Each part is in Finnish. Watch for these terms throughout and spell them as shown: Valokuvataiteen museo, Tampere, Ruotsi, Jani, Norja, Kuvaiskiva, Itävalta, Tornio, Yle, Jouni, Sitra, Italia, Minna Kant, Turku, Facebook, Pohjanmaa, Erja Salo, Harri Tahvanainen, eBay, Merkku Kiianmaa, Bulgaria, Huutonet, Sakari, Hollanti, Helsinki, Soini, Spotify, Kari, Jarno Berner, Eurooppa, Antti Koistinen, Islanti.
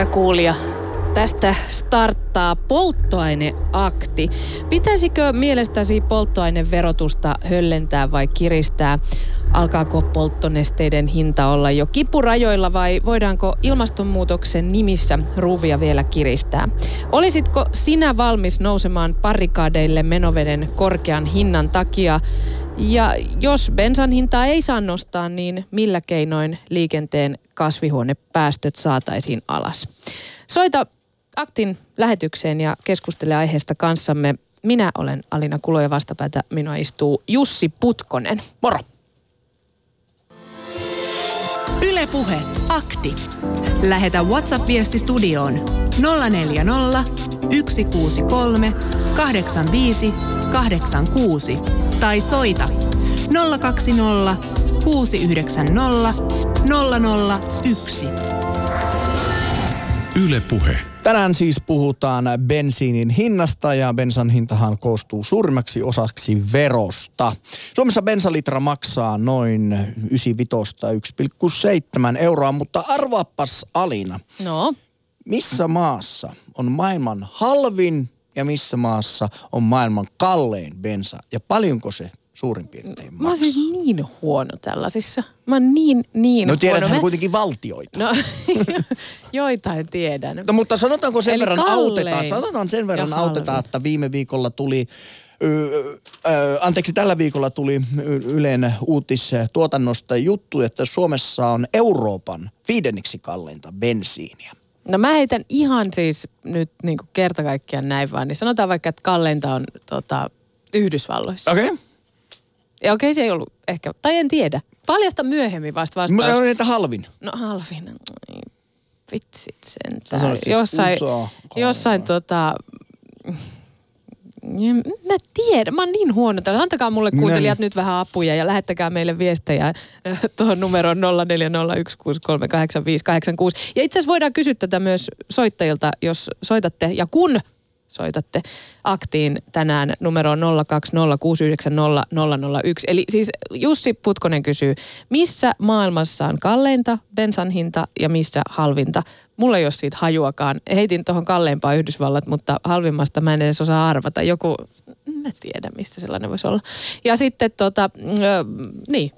hyvä kuulija. Tästä starttaa polttoaineakti. Pitäisikö mielestäsi polttoaineverotusta höllentää vai kiristää? Alkaako polttonesteiden hinta olla jo kipurajoilla vai voidaanko ilmastonmuutoksen nimissä ruuvia vielä kiristää? Olisitko sinä valmis nousemaan barrikadeille menoveden korkean hinnan takia? Ja jos bensan hintaa ei saa nostaa, niin millä keinoin liikenteen kasvihuonepäästöt saataisiin alas? Soita aktin lähetykseen ja keskustele aiheesta kanssamme. Minä olen Alina Kulo ja vastapäätä minua istuu Jussi Putkonen. Moro! Yle Puhe, akti. Lähetä WhatsApp-viesti studioon 040 163 85 86 tai soita 020 690 001. Yle Puhe. Tänään siis puhutaan bensiinin hinnasta ja bensan hintahan koostuu suurimmaksi osaksi verosta. Suomessa bensalitra maksaa noin 1,7 euroa, mutta arvaapas Alina. No? Missä maassa on maailman halvin ja missä maassa on maailman kallein bensa ja paljonko se suurin piirtein maksaa? Mä oon siis niin huono tällaisissa. Mä oon niin huono. No tiedäthän kuitenkin valtioita. No, joitain tiedän. No, mutta sanotaanko sen verran autetaan, että viime viikolla tuli, tällä viikolla tuli Ylen uutistuotannosta juttu, että Suomessa on Euroopan 5. kalleinta bensiiniä. No mä heitän ihan siis nyt niin kuin kerta kaikkiaan näin vaan, niin sanotaan vaikka, että kalleinta on Yhdysvalloissa. Okei. Okay. Ja okei, se ei ollut ehkä, tai en tiedä. Paljasta myöhemmin vastaus. Mä olen, että halvin. No halvin. Vitsit sentään. Sanoit siis jossain mä tiedän, mä oon niin huono tällä. Antakaa mulle kuuntelijat nyt vähän apuja ja lähettäkää meille viestejä tuohon numeroon 0401638586. Ja itse asiassa voidaan kysyä tätä myös soittajilta, jos soitatte ja kun soitatte aktiin tänään numeroon 020690001. Eli siis Jussi Putkonen kysyy, missä maailmassa on kalleinta bensan hinta ja missä halvinta? Mulla ei ole siitä hajuakaan. Heitin tuohon kalleimpaan Yhdysvallat, mutta halvimmasta mä en edes osaa arvata. Joku, mä tiedän mistä sellainen voisi olla. Ja sitten niin.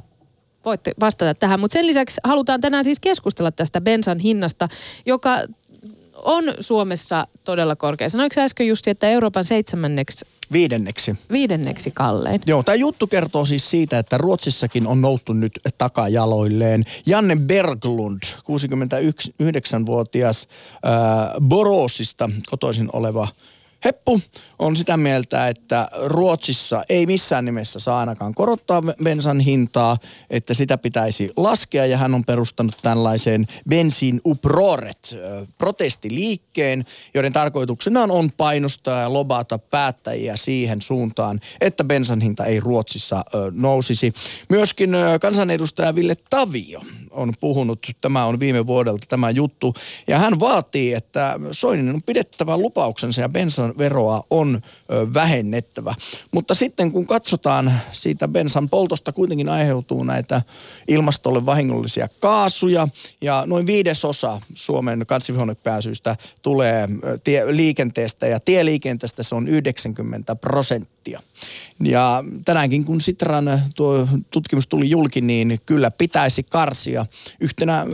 Voitte vastata tähän, mutta sen lisäksi halutaan tänään siis keskustella tästä bensan hinnasta, joka on Suomessa todella korkea. Sanoitko sä äsken just, että Euroopan viidenneksi kallein? Joo, tämä juttu kertoo siis siitä, että Ruotsissakin on noustu nyt takajaloilleen. Janne Berglund, 69-vuotias Boroosista kotoisin oleva heppu, on sitä mieltä, että Ruotsissa ei missään nimessä saa ainakaan korottaa bensan hintaa, että sitä pitäisi laskea, ja hän on perustanut tällaisen bensinuproret-protestiliikkeen, joiden tarkoituksena on painostaa ja lobata päättäjiä siihen suuntaan, että bensan hinta ei Ruotsissa nousisi. Myöskin kansanedustaja Ville Tavio on puhunut, tämä on viime vuodelta tämä juttu, ja hän vaatii, että Soinin on pidettävä lupauksensa ja bensan veroa on vähennettävä. Mutta sitten kun katsotaan siitä bensan poltosta, kuitenkin aiheutuu näitä ilmastolle vahingollisia kaasuja, ja noin 5% Suomen kasvihuonepääsyistä tulee liikenteestä, ja tieliikenteestä se on 90%. Ja tänäänkin kun Sitran tuo tutkimus tuli julki, niin kyllä pitäisi karsia yhtenä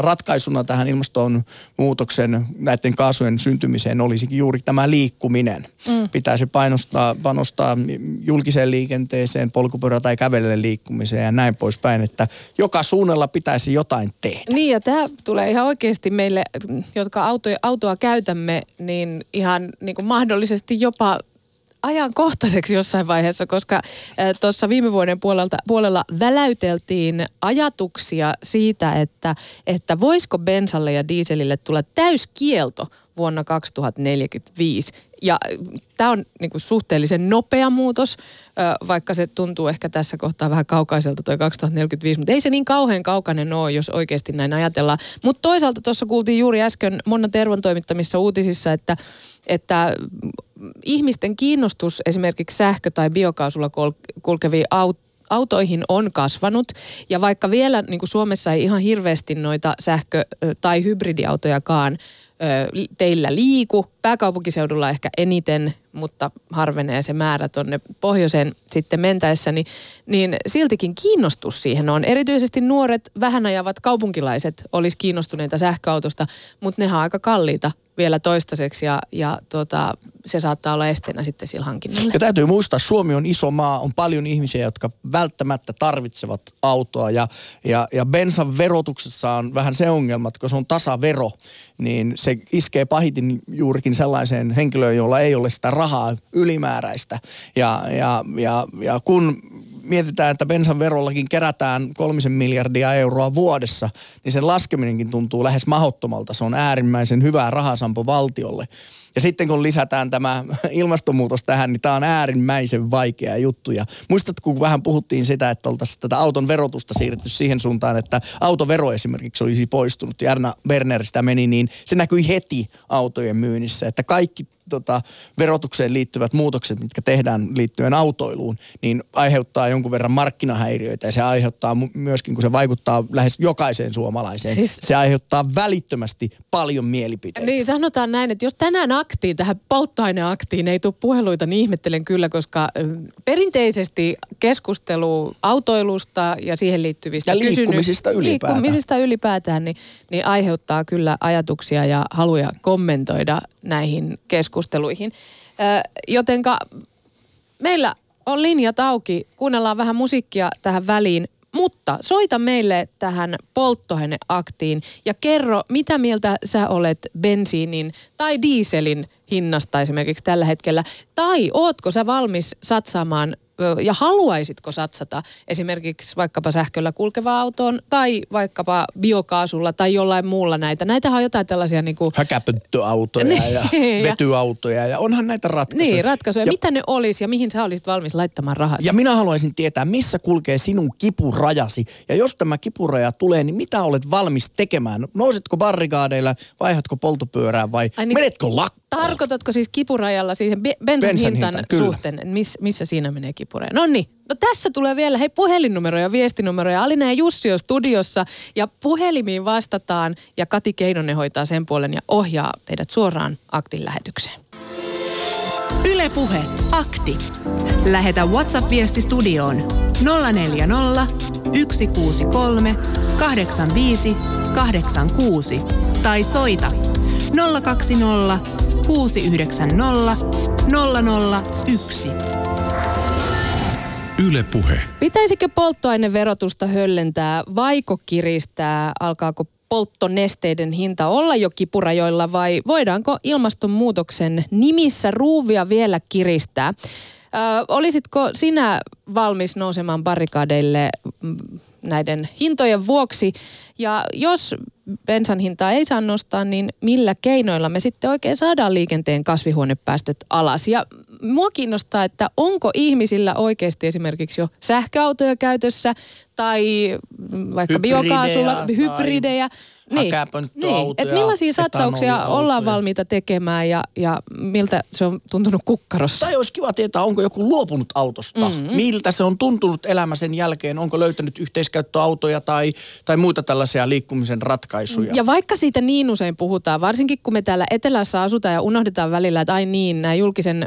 ratkaisuna tähän ilmastonmuutoksen näiden kaasujen syntymiseen olisikin juuri tämä liikkuminen. Mm. Pitäisi panostaa julkiseen liikenteeseen, polkupyörä- tai kävellen liikkumiseen ja näin poispäin, että joka suunnalla pitäisi jotain tehdä. Niin ja tämä tulee ihan oikeasti meille, jotka autoa käytämme, niin ihan niin kuin mahdollisesti jopa ajankohtaiseksi jossain vaiheessa, koska tuossa viime vuoden puolella väläyteltiin ajatuksia siitä, että voisiko bensalle ja dieselille tulla täyskielto vuonna 2045. Ja tämä on niinku suhteellisen nopea muutos, vaikka se tuntuu ehkä tässä kohtaa vähän kaukaiselta toi 2045, mutta ei se niin kauhean kaukainen ole, jos oikeasti näin ajatellaan. Mutta toisaalta tuossa kuultiin juuri äsken Monna Tervon toimittamissa uutisissa, että ihmisten kiinnostus esimerkiksi sähkö- tai biokaasulla kulkeviin autoihin on kasvanut ja vaikka vielä niin kuin Suomessa ei ihan hirveästi noita sähkö- tai hybridiautojakaan teillä liiku, pääkaupunkiseudulla ehkä eniten, mutta harvenee se määrä tuonne pohjoiseen sitten mentäessä, niin siltikin kiinnostus siihen on. Erityisesti nuoret, vähän ajavat kaupunkilaiset olisi kiinnostuneita sähköautosta, mutta nehän on aika kalliita vielä toistaiseksi ja se saattaa olla esteenä sitten sillä hankinnalla. Ja täytyy muistaa, Suomi on iso maa, on paljon ihmisiä, jotka välttämättä tarvitsevat autoa ja bensan verotuksessa on vähän se ongelma, että kun se on tasavero, niin se iskee pahiten juurikin sellaiseen henkilöön, jolla ei ole sitä rahaa ylimääräistä ja kun mietitään, että bensan verollakin kerätään 3 miljardia euroa vuodessa, niin sen laskeminenkin tuntuu lähes mahdottomalta. Se on äärimmäisen hyvää rahasampo valtiolle. Ja sitten kun lisätään tämä ilmastonmuutos tähän, niin tämä on äärimmäisen vaikea juttu. Ja muistatko, kun vähän puhuttiin sitä, että oltaisiin tätä auton verotusta siirretty siihen suuntaan, että autovero esimerkiksi olisi poistunut. Jarno Berner sitä meni, niin se näkyi heti autojen myynnissä, että kaikki verotukseen liittyvät muutokset, mitkä tehdään liittyen autoiluun, niin aiheuttaa jonkun verran markkinahäiriöitä ja se aiheuttaa myöskin, kun se vaikuttaa lähes jokaiseen suomalaiseen, siis se aiheuttaa välittömästi paljon mielipiteitä. Niin, sanotaan näin, että jos tänään aktiin, tähän polttoaineaktiin ei tule puheluita, niin ihmettelen kyllä, koska perinteisesti keskustelu autoilusta ja siihen liittyvistä ja liikkumisista ylipäätään niin aiheuttaa kyllä ajatuksia ja haluja kommentoida näihin keskusteluihin. Jotenka meillä on linjat auki, kuunnellaan vähän musiikkia tähän väliin, mutta soita meille tähän polttoaineaktiin ja kerro, mitä mieltä sä olet bensiinin tai dieselin hinnasta esimerkiksi tällä hetkellä, tai ootko sä valmis satsaamaan ja haluaisitko satsata esimerkiksi vaikkapa sähköllä kulkevaan autoon tai vaikkapa biokaasulla tai jollain muulla näitä. Näitähän on jotain tällaisia niin kuin häkäpöttöautoja ja vetyautoja ja onhan näitä ratkaisuja. Niin, ratkaisuja. Mitä ne olisi ja mihin sä olisit valmis laittamaan rahasi? Ja minä haluaisin tietää, missä kulkee sinun kipurajasi. Ja jos tämä kipuraja tulee, niin mitä olet valmis tekemään? Nousetko barrikaadeilla, vaihatko poltopyörään vai menetkö lakkoon? Tarkoitatko siis kipurajalla siihen bensan hintaan suhteen? Missä siinä menee kipurajalla? No tässä tulee vielä, hei, puhelinnumeroja ja viestinumeroja. Alina ja Jussi on studiossa ja puhelimiin vastataan ja Kati Keinonen hoitaa sen puolen ja ohjaa teidät suoraan Aktin lähetykseen. Yle Puhe, Akti. Lähetä WhatsApp-viesti studioon 040 163 85 86 tai soita 020 690 001. Yle Puhe. Pitäisikö polttoaineverotusta höllentää, vaiko kiristää? Alkaako polttonesteiden hinta olla jo kipurajoilla vai voidaanko ilmastonmuutoksen nimissä ruuvia vielä kiristää? Olisitko sinä valmis nousemaan barrikadeille näiden hintojen vuoksi? Ja jos bensan hintaa ei saa nostaa, niin millä keinoilla me sitten oikein saadaan liikenteen kasvihuonepäästöt alas? Ja mua kiinnostaa, että onko ihmisillä oikeasti esimerkiksi jo sähköautoja käytössä tai vaikka biokaasulla, hybridejä. Niin, että millaisia satsauksia ollaan valmiita tekemään ja miltä se on tuntunut kukkarossa? Tai olisi kiva tietää, onko joku luopunut autosta, miltä se on tuntunut elämä sen jälkeen, onko löytänyt yhteiskäyttöautoja tai muita tällaisia liikkumisen ratkaisuja. Ja vaikka siitä niin usein puhutaan, varsinkin kun me täällä etelässä asutaan ja unohdetaan välillä, että nämä julkisen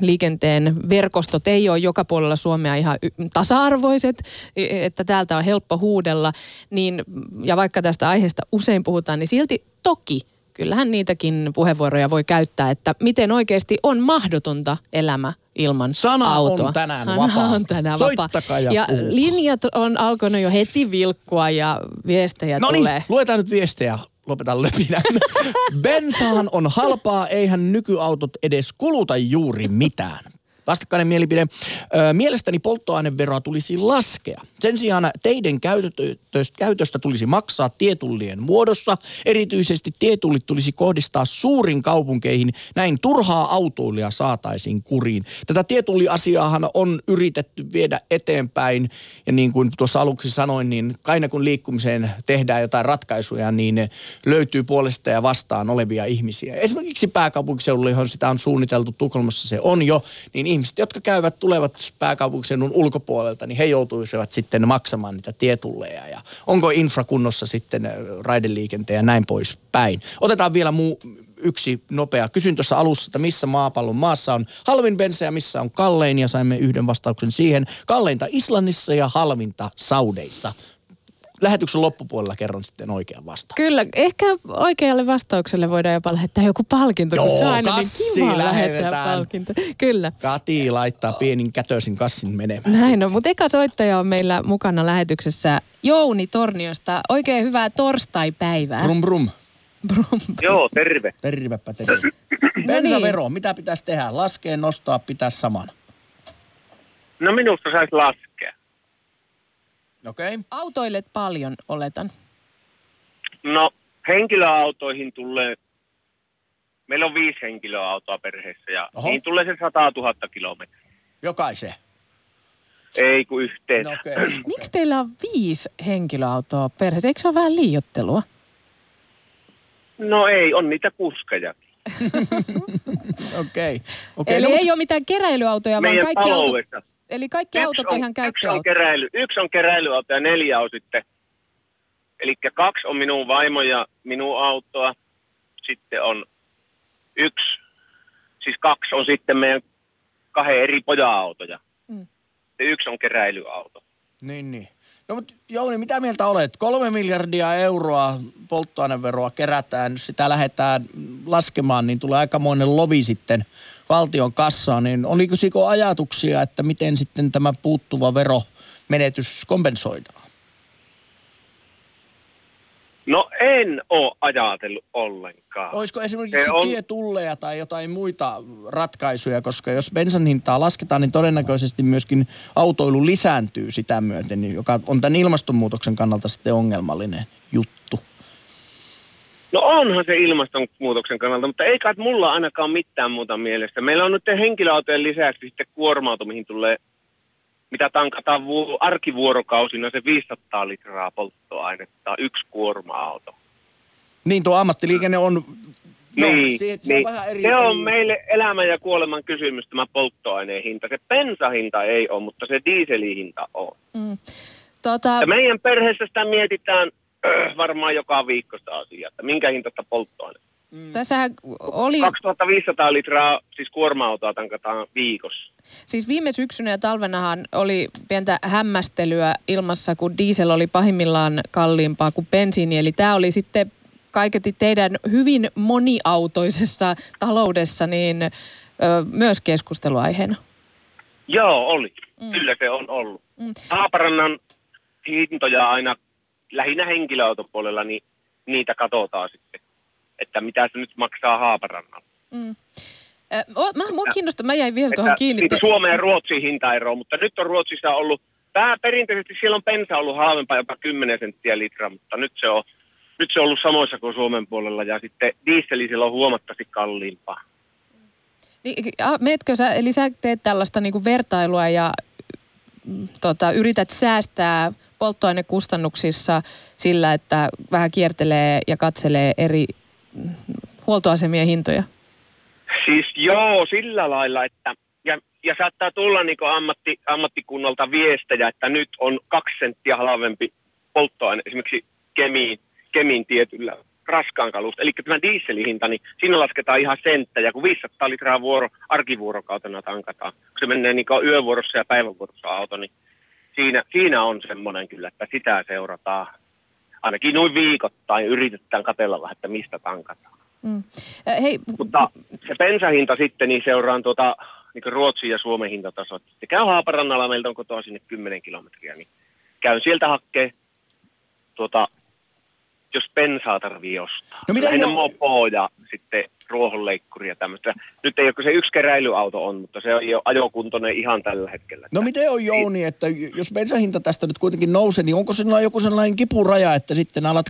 liikenteen verkostot ei ole joka puolella Suomea ihan tasa-arvoiset, että täältä on helppo huudella, niin ja vaikka tästä aiheesta usein puhutaan, niin silti toki kyllähän niitäkin puheenvuoroja voi käyttää, että miten oikeasti on mahdotonta elämä ilman autoa. Sana on tänään vapaa. Soittakaa ja linjat on alkanut jo heti vilkkua ja viestejä tulee. No niin, luetaan nyt viestejä. Lopetan löpinän. Bensahan on halpaa, eihän nykyautot edes kuluta juuri mitään. Vastakkainen mielipide. Mielestäni polttoaineveroa tulisi laskea. Sen sijaan teiden käytöstä tulisi maksaa tietullien muodossa. Erityisesti tietullit tulisi kohdistaa suuriin kaupunkeihin. Näin turhaa autoilijaa saataisiin kuriin. Tätä tietulliasiaahan on yritetty viedä eteenpäin. Ja niin kuin tuossa aluksi sanoin, niin aina kun liikkumiseen tehdään jotain ratkaisuja, niin löytyy puolesta ja vastaan olevia ihmisiä. Esimerkiksi pääkaupunkiseudulla, johon sitä on suunniteltu, Tukholmassa se on jo, niin ihmiset, jotka käyvät, tulevat pääkaupunkiseudun ulkopuolelta, niin he joutuisivat sitten maksamaan niitä tietulleja ja onko infrakunnossa sitten raideliikenteen ja näin poispäin. Otetaan vielä yksi nopea. Kysyn tuossa alussa, että missä maapallon maassa on halvin bensa ja missä on kallein, ja saimme yhden vastauksen siihen. Kalleinta Islannissa ja halvinta Saudeissa. Lähetyksen loppupuolella kerron sitten oikean vastauksen. Kyllä, ehkä oikealle vastaukselle voidaan jopa lähettää joku palkinto, kun se on aina niin kiva lähettää palkinto. Kyllä. Kati laittaa pienin kätösin kassin menemään. Näin on, mutta eka soittaja on meillä mukana lähetyksessä Jouni Torniosta. Oikein hyvää torstai-päivää. Brum brum. Joo, terve. Tervepä terve. Bensavero, mitä pitäisi tehdä? Laskee, nostaa, pitää samana? No minusta saisi laskea. Okei. Okay. Autoilet paljon, oletan. No, henkilöautoihin tulee, meillä on 5 henkilöautoa perheessä ja niin tulee se 100 000 kilometriä. Jokaisen? Ei, kun yhteensä. No, okay. Miksi teillä on 5 henkilöautoa perheessä? Eikö se ole vähän liioittelua? No ei, on niitä kuskeja. Okei. Okay. Eli no, ei ole mitään keräilyautoja, vaan kaikki autot. Eli kaikki autot on ihan käyttöautoja. Yksi on keräilyauto ja 4 on sitten. Eli 2 on minun vaimo ja minun autoa. Sitten on 2 on sitten meidän 2 eri pojan autoja. Mm. 1 on keräilyauto. Niin. No mutta Jouni, mitä mieltä olet? 3 miljardia euroa polttoaineveroa kerätään, sitä lähdetään laskemaan, niin tulee aikamoinen lovi sitten valtion kassaan. Niin oliko ajatuksia, että miten sitten tämä puuttuva veromenetys kompensoidaan? No en ole ajatellut ollenkaan. Olisiko esimerkiksi tietulleja tai jotain muita ratkaisuja, koska jos bensan hintaa lasketaan, niin todennäköisesti myöskin autoilu lisääntyy sitä myöten, joka on tämän ilmastonmuutoksen kannalta sitten ongelmallinen juttu. No onhan se ilmastonmuutoksen kannalta, mutta ei kai mulla ainakaan mitään muuta mielestä. Meillä on nyt henkilöautojen lisäksi sitten kuorma-auto, mihin tulee, mitä tankataan arkivuorokausina, se 500 litraa polttoainetta, 1 kuorma-auto. Niin, tuo ammattiliikenne on... Niin, se on vähän eri... Se on meille elämän ja kuoleman kysymys, tämä polttoaineen hinta. Se bensahinta ei ole, mutta se dieselihinta on. Mm. Ja meidän perheessä sitä mietitään varmaan joka viikosta asiaa, että minkä hintaista polttoainetta. Mm. Tässähän oli... 2500 litraa siis kuorma-autoa tankataan viikossa. Siis viime syksynä ja talvenahan oli pientä hämmästelyä ilmassa, kun diesel oli pahimmillaan kalliimpaa kuin bensiini. Eli tämä oli sitten kaiketi teidän hyvin moniautoisessa taloudessa niin myös keskusteluaiheena. Joo, oli. Mm. Kyllä se on ollut. Haaparannan hintoja aina lähinnä henkilöautopuolella, niin niitä katsotaan sitten. Että mitä se nyt maksaa Haaparannalla. Mm. Mua kiinnostaa, mä jäin vielä tuohon kiinni. Suomen ja Ruotsin hintaero, mutta nyt on Ruotsissa ollut, perinteisesti siellä on bensa ollut halvempaa jopa 10 senttiä litraa, mutta nyt se on ollut samoissa kuin Suomen puolella ja sitten dieseli siellä on huomattavasti kalliimpaa. Niin, meetkö sä, eli sä teet tällaista niinku vertailua ja yrität säästää polttoainekustannuksissa sillä, että vähän kiertelee ja katselee eri huoltoasemien hintoja? Siis joo, sillä lailla, että ja saattaa tulla niin kuin ammattikunnalta viestejä, että nyt on 2 senttiä halvempi polttoaine, esimerkiksi Kemin tietyllä raskaan kalusta. Eli tämä dieselihinta, niin siinä lasketaan ihan senttejä, kun 500 litraa arkivuorokautena tankataan. Kun se menee niin kuin yövuorossa ja päivävuorossa auto, niin siinä on semmoinen kyllä, että sitä seurataan. Ainakin noin viikoittain yritetään katsella vähän, että mistä tankataan. Mm. Hei. Mutta se bensahinta sitten niin seuraa niin Ruotsin ja Suomen hintatasoa. Se käy Haaparannalla, meiltä on kotoa sinne 10 kilometriä, niin käyn sieltä hakkeen, jos bensaa tarvii ostaa. No mitä lähinnä mopoa ja sitten ruohonleikkuri ja tämmöistä. Nyt ei ole, kun se yksi keräilyauto on, mutta se on jo ajokuntoinen ihan tällä hetkellä. No miten on Jouni, että jos bensahinta tästä nyt kuitenkin nousee, niin onko sinulla joku sellainen kipuraja, että sitten alat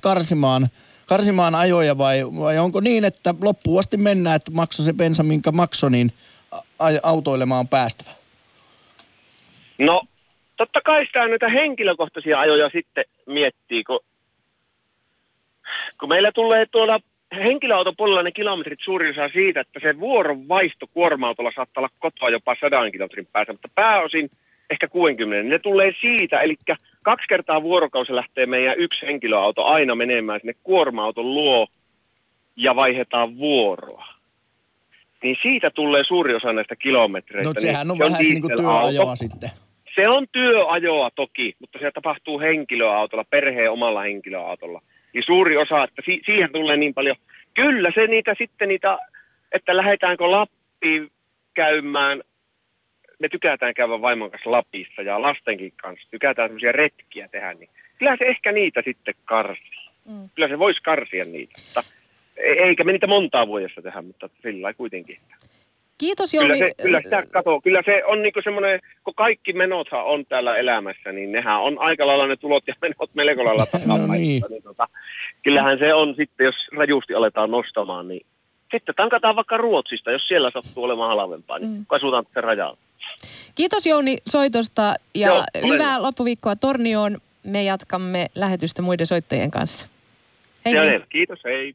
karsimaan ajoja vai onko niin, että loppuun asti mennään, että makso se bensa, minkä makso, niin autoilemaan on päästävä? No totta kai sitä näitä henkilökohtaisia ajoja sitten miettii, kun meillä tulee tuolla henkilöautopuolella ne kilometrit suurin osa siitä, että se vuoronvaisto kuorma-autolla saattaa olla kotoa jopa 100 kilometrin päässä, mutta pääosin ehkä 60. Ne tulee siitä, eli 2 kertaa vuorokausi lähtee meidän yksi henkilöauto aina menemään sinne kuorma-auton luo ja vaihdetaan vuoroa. Niin siitä tulee suuri osa näistä kilometreistä. No sehän on vähän niin kuin työajoa sitten. Se on työajoa toki, mutta se tapahtuu henkilöautolla, perheen omalla henkilöautolla. Niin suuri osa, että siihen tulee niin paljon. Kyllä se niitä, että lähdetäänkö Lappiin käymään. Me tykätään käydä vaimon kanssa Lapissa ja lastenkin kanssa. Tykätään semmoisia retkiä tehdä. Niin kyllä se ehkä niitä sitten karsii. Mm. Kyllä se voisi karsia niitä. Mutta eikä me niitä montaa vuodessa tehdä, mutta sillä lailla kuitenkin. Kiitos Jouni. Kyllä se on niinku semmoinen, kun kaikki menothan on täällä elämässä, niin nehän on aika lailla ne tulot ja menot melko lailla tasapainossa. No niin. Kyllähän se on sitten, jos rajusti aletaan nostamaan, niin sitten tankataan vaikka Ruotsista, jos siellä sattuu olemaan halvempaa, niin asutaan sen rajalla. Kiitos Jouni soitosta ja hyvää loppuviikkoa Tornioon. Me jatkamme lähetystä muiden soittajien kanssa. Hei. Kiitos, hei.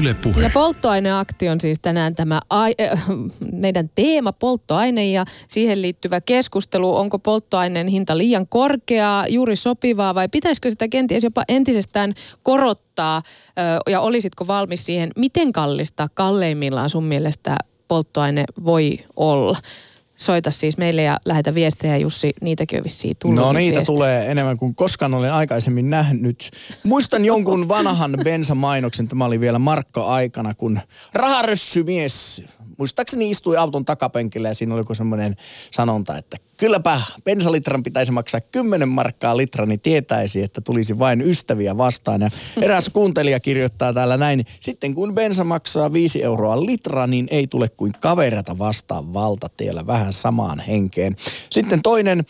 Yle Puhe. Ja polttoaineakti on siis tänään tämä meidän teema polttoaine ja siihen liittyvä keskustelu. Onko polttoaineen hinta liian korkeaa, juuri sopivaa vai pitäisikö sitä kenties jopa entisestään korottaa ja olisitko valmis siihen? Miten kallista kalleimmillaan sun mielestä polttoaine voi olla? Soita siis meille ja lähetä viestejä, Jussi, niitäkin on vissiin tullut. No niitä viestejä tulee enemmän kuin koskaan olen aikaisemmin nähnyt. Muistan jonkun vanhan bensamainoksen, tämä oli vielä markka-aikana, kun raharössymies muistaakseni istui auton takapenkillä ja siinä oli joku semmoinen sanonta, että kylläpä bensalitran pitäisi maksaa 10 markkaa litra, niin tietäisi, että tulisi vain ystäviä vastaan. Ja eräs kuuntelija kirjoittaa täällä näin, sitten kun bensa maksaa 5 euroa litra, niin ei tule kuin kavereita vastaan valtatiellä vähän samaan henkeen. Sitten toinen,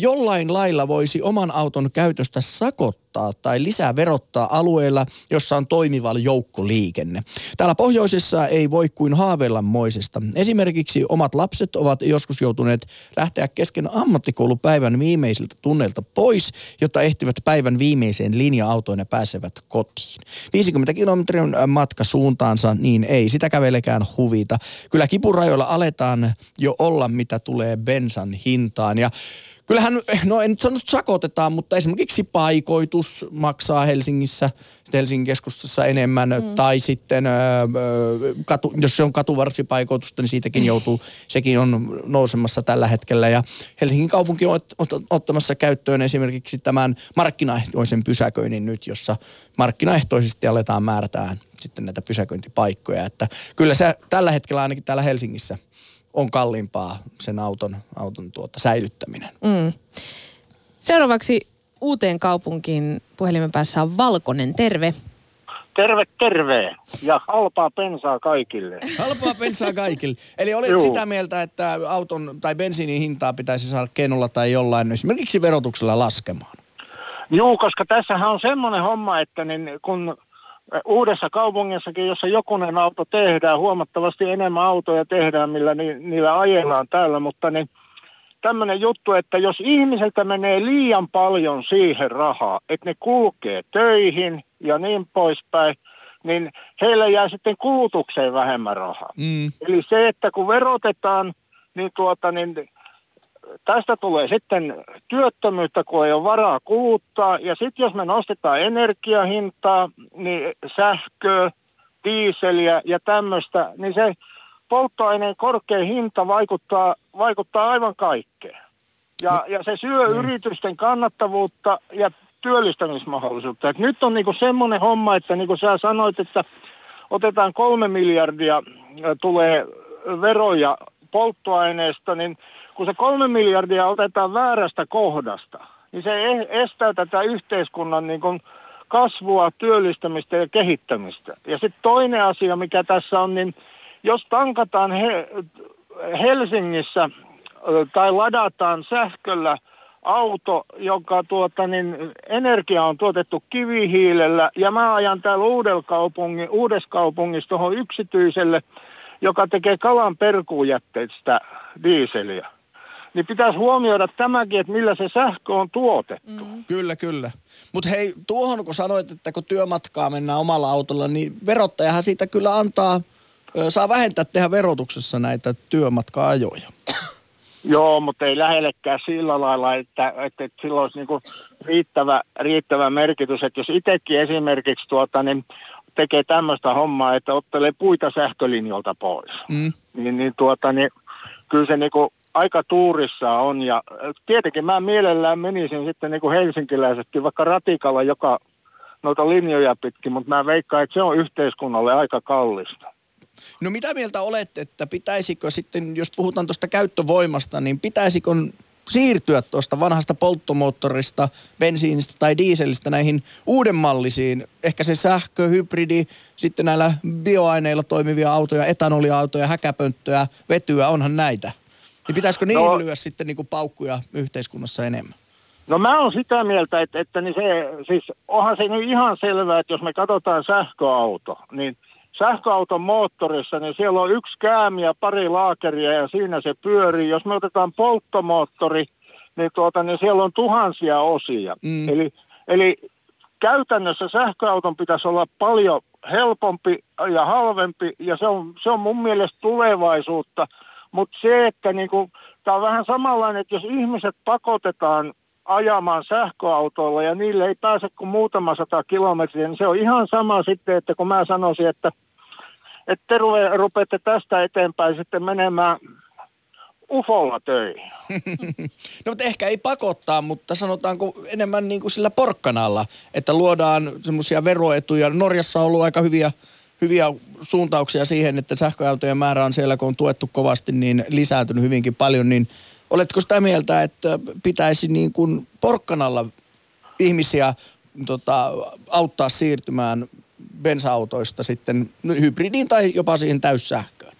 jollain lailla voisi oman auton käytöstä sakottaa tai lisää verottaa alueella, jossa on toimiva joukkoliikenne. Täällä pohjoisessa ei voi kuin haaveilla moisesta. Esimerkiksi omat lapset ovat joskus joutuneet lähteä kesken ammattikoulupäivän viimeisiltä tunneilta pois, jotta ehtivät päivän viimeiseen linja-autoon ja pääsevät kotiin. 50 kilometrin matka suuntaansa, niin ei sitä kävelekään huvita. Kyllä kipurajoilla aletaan jo olla, mitä tulee bensan hintaan. Ja kyllähän, no en nyt sano, että sakotetaan, mutta esimerkiksi paikoitus maksaa Helsingissä, Helsingin keskustassa enemmän, tai sitten jos se on katuvarsipaikoitusta, niin siitäkin joutuu, sekin on nousemassa tällä hetkellä. Ja Helsingin kaupunki on ottamassa käyttöön esimerkiksi tämän markkinaehtoisen pysäköinnin nyt, jossa markkinaehtoisesti aletaan määrätään sitten näitä pysäköintipaikkoja. Että kyllä se tällä hetkellä ainakin täällä Helsingissä on kalliimpaa sen auton säilyttäminen. Mm. Seuraavaksi uuteen kaupunkiin puhelimen päässä on Valkonen. Terve. Terve, terve. Ja halpaa bensaa kaikille. Halpaa bensaa kaikille. Eli olet sitä mieltä, että auton tai bensiinin hintaa pitäisi saada keinolla tai jollain, esimerkiksi verotuksella laskemaan. Joo, koska tässähän on semmoinen homma, että niin kun uudessa kaupungissakin, jossa jokunen auto tehdään, huomattavasti enemmän autoja tehdään, millä niillä ajellaan täällä, mutta niin tämmöinen juttu, että jos ihmiseltä menee liian paljon siihen rahaa, että ne kulkee töihin ja niin poispäin, niin heillä jää sitten kulutukseen vähemmän rahaa. Mm. Eli se, että kun verotetaan, niin tästä tulee sitten työttömyyttä, kun ei ole varaa kuluttaa. Ja sitten jos me nostetaan energiahintaa, niin sähköä, diiseliä ja tämmöistä, niin se polttoaineen korkea hinta vaikuttaa aivan kaikkeen. Ja se syö yritysten kannattavuutta ja työllistämismahdollisuutta. Et nyt on niinku semmoinen homma, että niin kuin sä sanoit, että otetaan 3 miljardia tulee veroja polttoaineesta, niin kun se 3 miljardia otetaan väärästä kohdasta, niin se estää tätä yhteiskunnan niin kuin kasvua, työllistämistä ja kehittämistä. Ja sitten toinen asia, mikä tässä on, niin jos tankataan Helsingissä tai ladataan sähköllä auto, jonka energia on tuotettu kivihiilellä, ja mä ajan täällä Uudessakaupungissa tuohon yksityiselle, joka tekee kalan perkuujätteistä diiseliä. Niin pitäisi huomioida tämäkin, että millä se sähkö on tuotettu. Mm. Kyllä, kyllä. Mutta hei, tuohon kun sanoit, että kun työmatkaa mennään omalla autolla, niin verottajahan siitä kyllä saa vähentää tehdä verotuksessa näitä työmatka-ajoja. Joo, mutta ei lähellekään sillä lailla, että sillä olisi niinku riittävä merkitys. Että jos itsekin esimerkiksi niin tekee tämmöistä hommaa, että ottelee puita sähkölinjolta pois, niin kyllä se niinku aika tuurissa on. Ja tietenkin mä mielellään menisin sitten niinku helsinkiläisetkin vaikka ratikalla joka noita linjoja pitkin, mutta mä veikkaan, että se on yhteiskunnalle aika kallista. No mitä mieltä olet, että pitäisikö sitten, jos puhutaan tuosta käyttövoimasta, niin pitäisikö siirtyä tuosta vanhasta polttomoottorista, bensiinistä tai dieselistä näihin uudenmallisiin, ehkä se sähkö, hybridi, sitten näillä bioaineilla toimivia autoja, etanoliautoja, häkäpönttöä, vetyä, onhan näitä. Niin pitäisikö niihin lyödä sitten niin kuin paukkuja yhteiskunnassa enemmän? No mä oon sitä mieltä, että niin se, siis onhan se nyt ihan selvää, että jos me katsotaan sähköauto, niin sähköauton moottorissa, niin siellä on yksi käämi ja pari laakeria ja siinä se pyörii. Jos me otetaan polttomoottori, niin siellä on tuhansia osia. Mm. Eli käytännössä sähköauton pitäisi olla paljon helpompi ja halvempi ja se on mun mielestä tulevaisuutta. Mutta se, että niinku, tämä on vähän samanlainen, että jos ihmiset pakotetaan ajamaan sähköautoilla ja niille ei pääse kuin muutama 100 kilometriä, niin se on ihan sama sitten, että kun mä sanoisin, että te rupeatte tästä eteenpäin sitten menemään ufolla töihin. No mutta ehkä ei pakottaa, mutta sanotaanko enemmän niin kuin sillä porkkanalla, että luodaan semmoisia veroetuja. Norjassa on ollut aika hyviä suuntauksia siihen, että sähköautojen määrä on siellä, kun on tuettu kovasti, niin lisääntynyt hyvinkin paljon, niin oletko sitä mieltä, että pitäisi niin kuin porkkanalla ihmisiä auttaa siirtymään bensa-autoista sitten hybridiin tai jopa siihen täyssähköön?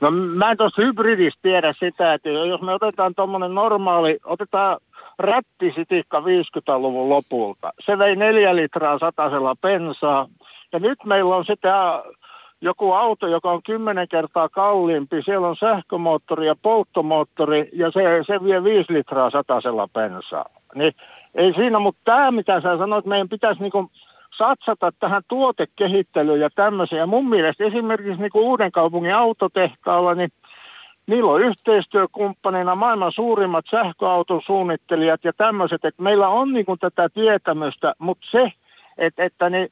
No mä en tuossa hybridistä tiedä sitä, että jos me otetaan tuommoinen normaali, otetaan rattisitikka 50-luvun lopulta. Se vei 4 litraa 100 bensaa ja nyt meillä on sitä joku auto, joka on 10 kertaa kalliimpi, siellä on sähkömoottori ja polttomoottori, ja se vie 5 litraa 100 bensaa. Niin, ei siinä, mutta tämä, mitä sä sanoit, meidän pitäisi niinku satsata tähän tuotekehittelyyn ja tämmöiseen. Ja mun mielestä esimerkiksi niinku Uudenkaupungin autotehtaalla, niin niillä on yhteistyökumppanina maailman suurimmat sähköautosuunnittelijat ja tämmöiset, että meillä on niinku tätä tietämystä, mutta se, että niin,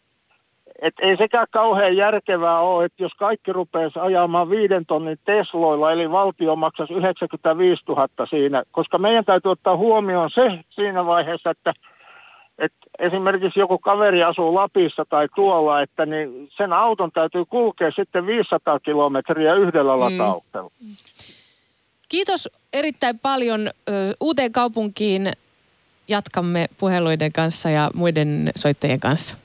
että ei sekään kauhean järkevää ole, että jos kaikki rupeaisi ajamaan 5 tonnin Tesloilla, eli valtio maksaisi 95 000 siinä, koska meidän täytyy ottaa huomioon se siinä vaiheessa, että esimerkiksi joku kaveri asuu Lapissa tai tuolla, että niin sen auton täytyy kulkea sitten 500 kilometriä yhdellä latauksella. Kiitos erittäin paljon. Uuteen kaupunkiin jatkamme puheluiden kanssa ja muiden soittajien kanssa.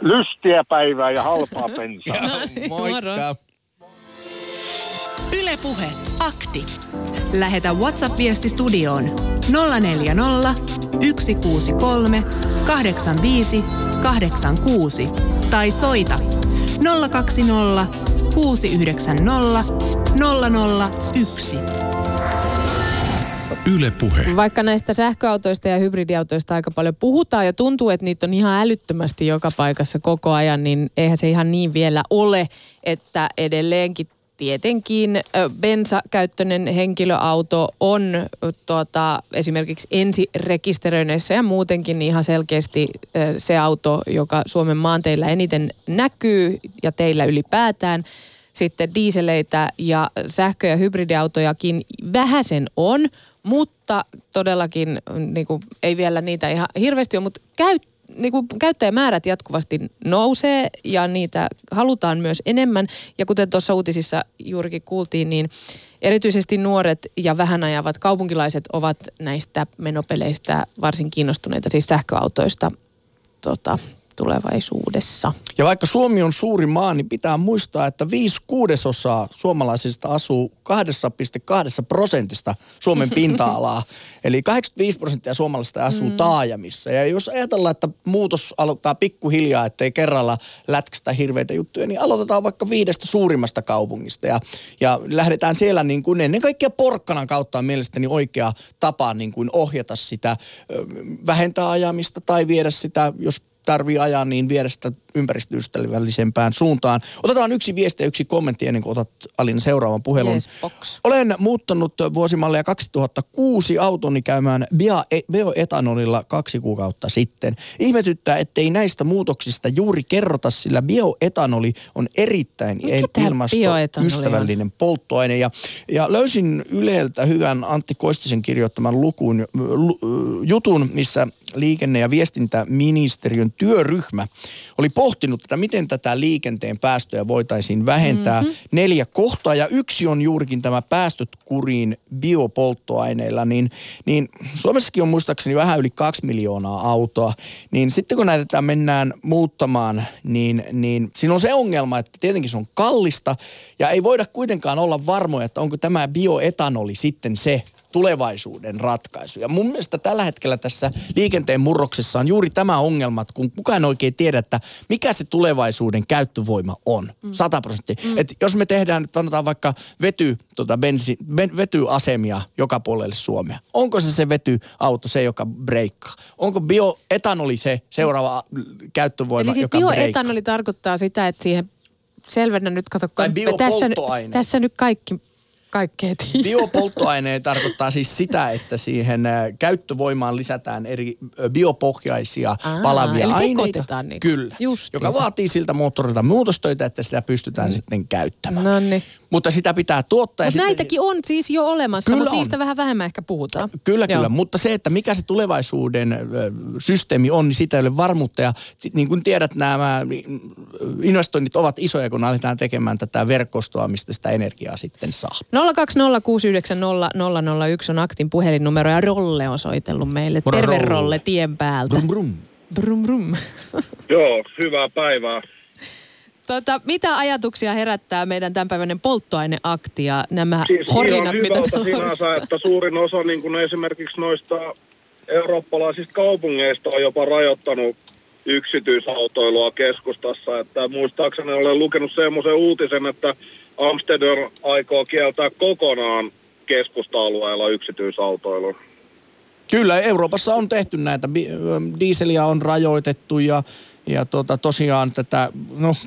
Lystiä päivää ja halpaa bensaa. Moikka. Yle Puhe. Akti. Lähetä WhatsApp-viesti studioon 040 163 85 86 tai soita 020 690 001. Yle Puhe. Vaikka näistä sähköautoista ja hybridiautoista aika paljon puhutaan ja tuntuu, että niitä on ihan älyttömästi joka paikassa koko ajan, niin eihän se ihan niin vielä ole, että edelleenkin tietenkin bensakäyttöinen henkilöauto on esimerkiksi ensirekisteröinneissä ja muutenkin ihan selkeästi se auto, joka Suomen maanteillä eniten näkyy ja teillä ylipäätään. Sitten diiseleitä ja sähkö- ja hybridiautojakin vähäsen on, mutta todellakin niin kuin, ei vielä niitä ihan hirveästi ole, mutta käyttäjämäärät jatkuvasti nousee ja niitä halutaan myös enemmän. Ja kuten tuossa uutisissa juurikin kuultiin, niin erityisesti nuoret ja vähän ajavat kaupunkilaiset ovat näistä menopeleistä varsin kiinnostuneita, siis sähköautoista tulevaisuudessa. Ja vaikka Suomi on suuri maa, niin pitää muistaa, että 5/6 suomalaisista asuu 2,2% Suomen pinta-alaa. Eli 85% suomalaisista asuu taajamissa. Ja jos ajatellaan, että muutos aloittaa pikkuhiljaa, ettei kerralla lätkästä hirveitä juttuja, niin aloitetaan vaikka 5 suurimmasta kaupungista. Ja lähdetään siellä niin kuin ennen kaikkea porkkanan kautta on mielestäni oikea tapa niin kuin ohjata sitä, vähentää ajamista tai viedä sitä, jos tarvii ajaa, niin viedä sitä ympäristöystävällisempään suuntaan. Otetaan yksi viesti ja yksi kommentti ennen kuin otat, Alina, seuraavan puhelun. Yes, olen muuttanut vuosimallia 2006 autoni käymään bioetanolilla 2 kuukautta sitten. Ihmetyttää, ettei näistä muutoksista juuri kerrota, sillä bioetanoli on erittäin ilmastoystävällinen polttoaine. Ja löysin Yleltä hyvän Antti Koistisen kirjoittaman jutun, missä liikenne- ja viestintäministeriön työryhmä oli pohtinut, että miten tätä liikenteen päästöjä voitaisiin vähentää 4 kohtaa. Ja yksi on juurikin tämä päästöt kuriin biopolttoaineilla. Niin Suomessakin on muistaakseni vähän yli 2 miljoonaa autoa. Niin sitten kun näitä mennään muuttamaan, niin siinä on se ongelma, että tietenkin se on kallista. Ja ei voida kuitenkaan olla varmoja, että onko tämä bioetanoli sitten se tulevaisuuden ratkaisu. Ja mun mielestä tällä hetkellä tässä liikenteen murroksessa on juuri tämä ongelma, että kun kukaan oikein tiedä, että mikä se tulevaisuuden käyttövoima on. 100%. Että jos me tehdään, nyt sanotaan vaikka vetyasemia joka puolelle Suomea. Onko se vetyauto se, joka breikkaa? Onko bioetanoli se seuraava käyttövoima, joka breikkaa? Eli bioetanoli tarkoittaa sitä, että siihen selvennä nyt, kato, tässä nyt kaikkea tiedä. Biopolttoaine tarkoittaa siis sitä, että siihen käyttövoimaan lisätään eri biopohjaisia palavia eli aineita. Eli sekoitetaan niitä. Kyllä, joka vaatii siltä moottorilta muutostöitä, että sitä pystytään sitten käyttämään. Noniin. Mutta sitä pitää tuottaa. Mutta näitäkin on siis jo olemassa, mutta niistä vähän vähemmän ehkä puhutaan. Kyllä. Mutta se, että mikä se tulevaisuuden systeemi on, niin sitä ei ole varmuutta. Ja niin kuin tiedät, nämä investoinnit ovat isoja, kun aletaan tekemään tätä verkostoa, mistä sitä energiaa sitten saa. 020690001 on Aktin puhelinnumero ja Rolle on soitellut meille. Terve Rolle tien päältä. Brum brum. Brum brum. Joo, hyvää päivää. Mitä ajatuksia herättää meidän tämänpäiväinen polttoaineakti ja nämä siis horinat, mitä sinänsä, että suurin osa niin kuin esimerkiksi noista eurooppalaisista kaupungeista on jopa rajoittanut yksityisautoilua keskustassa. Että muistaakseni olen lukenut semmoisen uutisen, että Amsterdam aikoo kieltää kokonaan keskusta-alueella yksityisautoilun. Kyllä, Euroopassa on tehty näitä. Dieseliä on rajoitettu ja tosiaan tätä,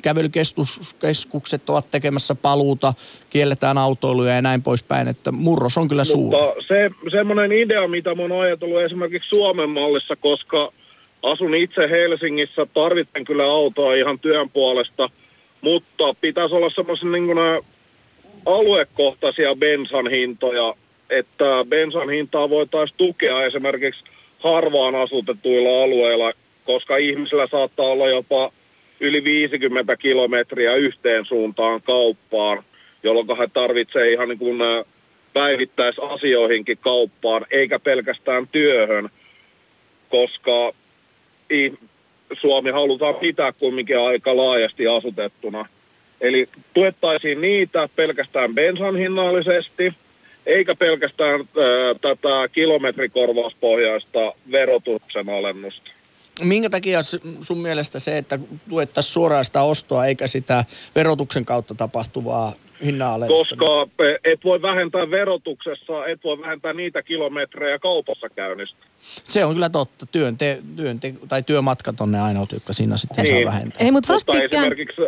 kävelykeskukset ovat tekemässä paluuta, kielletään autoiluja ja näin poispäin, että murros on kyllä suuri. Mutta semmoinen idea, mitä mä oon ajatellut esimerkiksi Suomen mallissa, koska asun itse Helsingissä, tarvitsen kyllä autoa ihan työn puolesta, mutta pitäisi olla semmoisia niin kuin aluekohtaisia bensan hintoja, että bensan hintaa voitaisiin tukea esimerkiksi harvaan asutetuilla alueilla, koska ihmisillä saattaa olla jopa yli 50 kilometriä yhteen suuntaan kauppaan, jolloin he tarvitsee ihan niin kuin päivittäisasioihinkin kauppaan, eikä pelkästään työhön, koska Suomi halutaan pitää kumminkin aika laajasti asutettuna. Eli tuettaisiin niitä pelkästään bensan hinnallisesti, eikä pelkästään tätä kilometrikorvauspohjaista verotuksen alennusta. Minkä takia sun mielestä se, että tuettaisiin suoraan sitä ostoa, eikä sitä verotuksen kautta tapahtuvaa hinna-alennusta? Koska et voi vähentää verotuksessa, et voi vähentää niitä kilometrejä kaupassa käynnistä. Se on kyllä totta. Työmatkat on ne ainoat, jotka siinä sitten saa vähentää. Ei, mutta esimerkiksi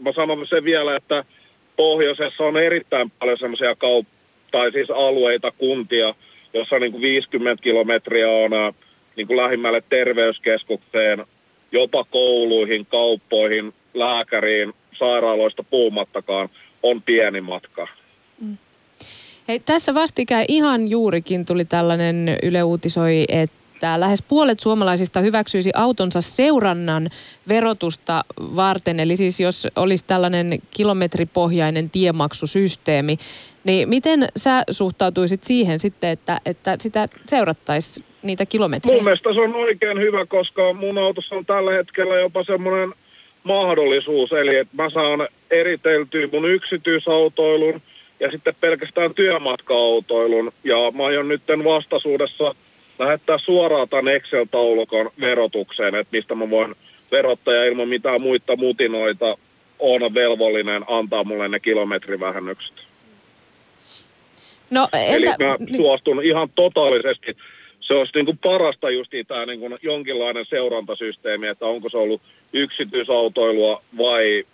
mä sanon sen vielä, että pohjoisessa on erittäin paljon semmoisia alueita, kuntia, jossa niin kuin 50 kilometriä on niin kuin lähimmälle terveyskeskukseen, jopa kouluihin, kauppoihin, lääkäriin, sairaaloista puhumattakaan, on pieni matka. Hei, tässä vastikään ihan juurikin tuli tällainen, Yle uutisoi, että että lähes puolet suomalaisista hyväksyisi autonsa seurannan verotusta varten. Eli siis jos olisi tällainen kilometripohjainen tiemaksusysteemi, niin miten sä suhtautuisit siihen sitten, että sitä seurattaisiin niitä kilometrejä? Mun mielestä se on oikein hyvä, koska mun autossa on tällä hetkellä jopa semmoinen mahdollisuus, eli että mä saan eriteltyä mun yksityisautoilun ja sitten pelkästään työmatka-autoilun. Ja mä aion nyt vastaisuudessa lähettää suoraan tämän Excel-taulukon verotukseen, että mistä mä voin verottaja ilman mitään muita mutinoita on velvollinen antaa mulle ne kilometrivähennykset. No, entä... Eli mä suostun ihan totaalisesti. Se olisi niin kuin parasta justiin tämä niin kuin jonkinlainen seurantasysteemi, että onko se ollut yksityisautoilua vai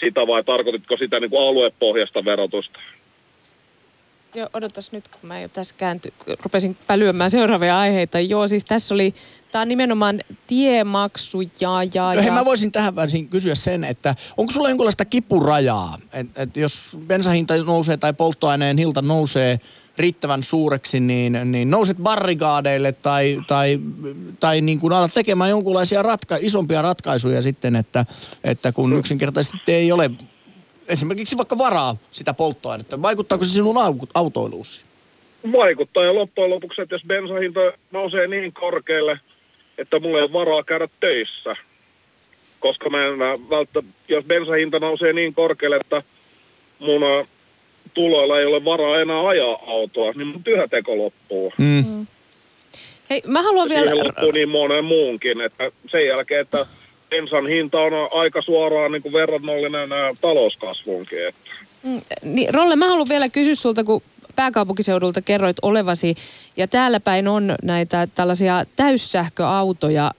sitä vai tarkoititko sitä niin kuin aluepohjasta verotusta? Joo, odotas nyt, kun mä jo tässä rupesin lyömään seuraavia aiheita. Joo, siis tässä oli, tämä on nimenomaan tiemaksu ja. No hei, mä voisin tähän väliin kysyä sen, että onko sulla jonkinlaista kipurajaa? Et jos bensahinta nousee tai polttoaineen hinta nousee riittävän suureksi, niin nouset barrikaadeille tai niin kuin alat tekemään jonkinlaisia isompia ratkaisuja sitten, että kun yksinkertaisesti ei ole esimerkiksi vaikka varaa sitä polttoainetta. Vaikuttaako se sinun autoiluusi? Vaikuttaa, ja loppujen lopuksi, että jos bensahinta nousee niin korkealle, että mulla ei ole varaa käydä töissä. Koska mä en jos bensahinta nousee niin korkealle, että mun tuloilla ei ole varaa enää ajaa autoa, niin mun työteko loppuu. Mm. Hei, mä haluan vielä... Siihen loppuu niin monen muunkin, että sen jälkeen, että bensan hinta on aika suoraan niin kuin verrannollinen talouskasvuunkin. Että. Niin, Rolle, mä haluan vielä kysyä sulta, kun pääkaupunkiseudulta kerroit olevasi, ja täällä päin on näitä tällaisia täyssähköautoja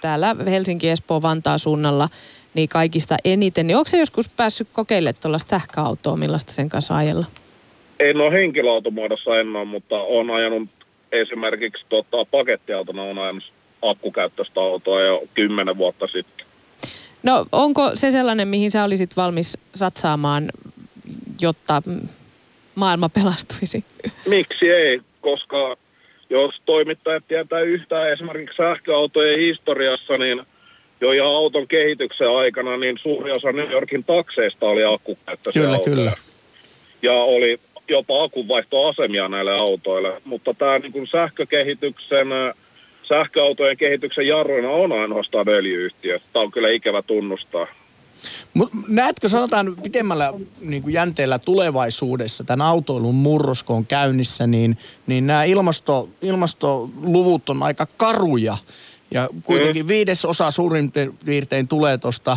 täällä Helsinki-Espoo-Vantaa suunnalla, niin kaikista eniten. Niin onko se joskus päässyt kokeilemaan tuollaista sähköautoa, millaista sen kanssa ajella? En ole henkilöautomuodossa enää, mutta olen ajanut esimerkiksi pakettiautona, olen ajanut akkukäyttöistä autoa jo 10 vuotta sitten. No onko se sellainen, mihin sä olisit valmis satsaamaan, jotta maailma pelastuisi? Miksi ei? Koska jos toimittajat tietää yhtään esimerkiksi sähköautojen historiassa, niin jo ihan auton kehityksen aikana, niin suuri osa New Yorkin takseista oli akkukäyttöisiä autoja. Kyllä. Ja oli jopa akunvaihtoasemia näille autoille. Mutta tämä niin sähköautojen kehityksen jarruina on ainoastaan öljy-yhtiö. Tämä on kyllä ikävä tunnustaa. Näetkö, sanotaan pitemmällä niin kuin jänteellä tulevaisuudessa, tämän autoilun murrosko on käynnissä, niin nämä ilmastoluvut on aika karuja. Ja kuitenkin 5% suurin piirtein tulee tuosta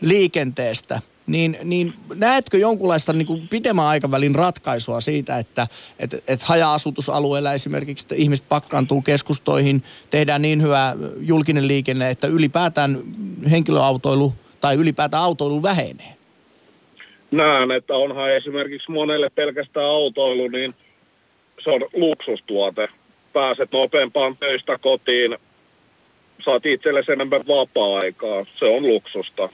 liikenteestä. Niin näetkö jonkunlaista niin kuin pitemmän aikavälin ratkaisua siitä, että haja-asutusalueella esimerkiksi ihmiset pakkaantuu keskustoihin, tehdään niin hyvä julkinen liikenne, että ylipäätään henkilöautoilu tai ylipäätään autoilu vähenee? Näen, että onhan esimerkiksi monelle pelkästään autoilu, niin se on luksustuote. Pääset nopeampaan töistä kotiin. Saat itsellesi enemmän vapaa-aikaa. Se on luksusta.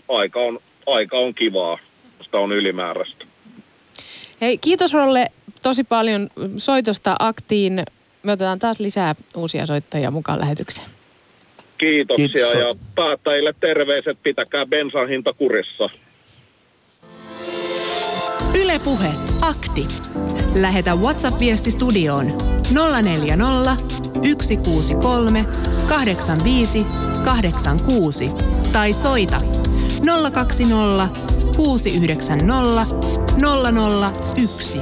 Aika on kivaa. Sitä on ylimääräistä. Hei, kiitos Rolle tosi paljon soitosta Aktiin. Me otetaan taas lisää uusia soittajia mukaan lähetykseen. Kiitoksia ja päättäjille terveiset. Pitäkää bensan hinta kurissa. Yle Puhe. Akti. Lähetä WhatsApp-viesti studioon 040 163 85 86 tai soita 020 690 001.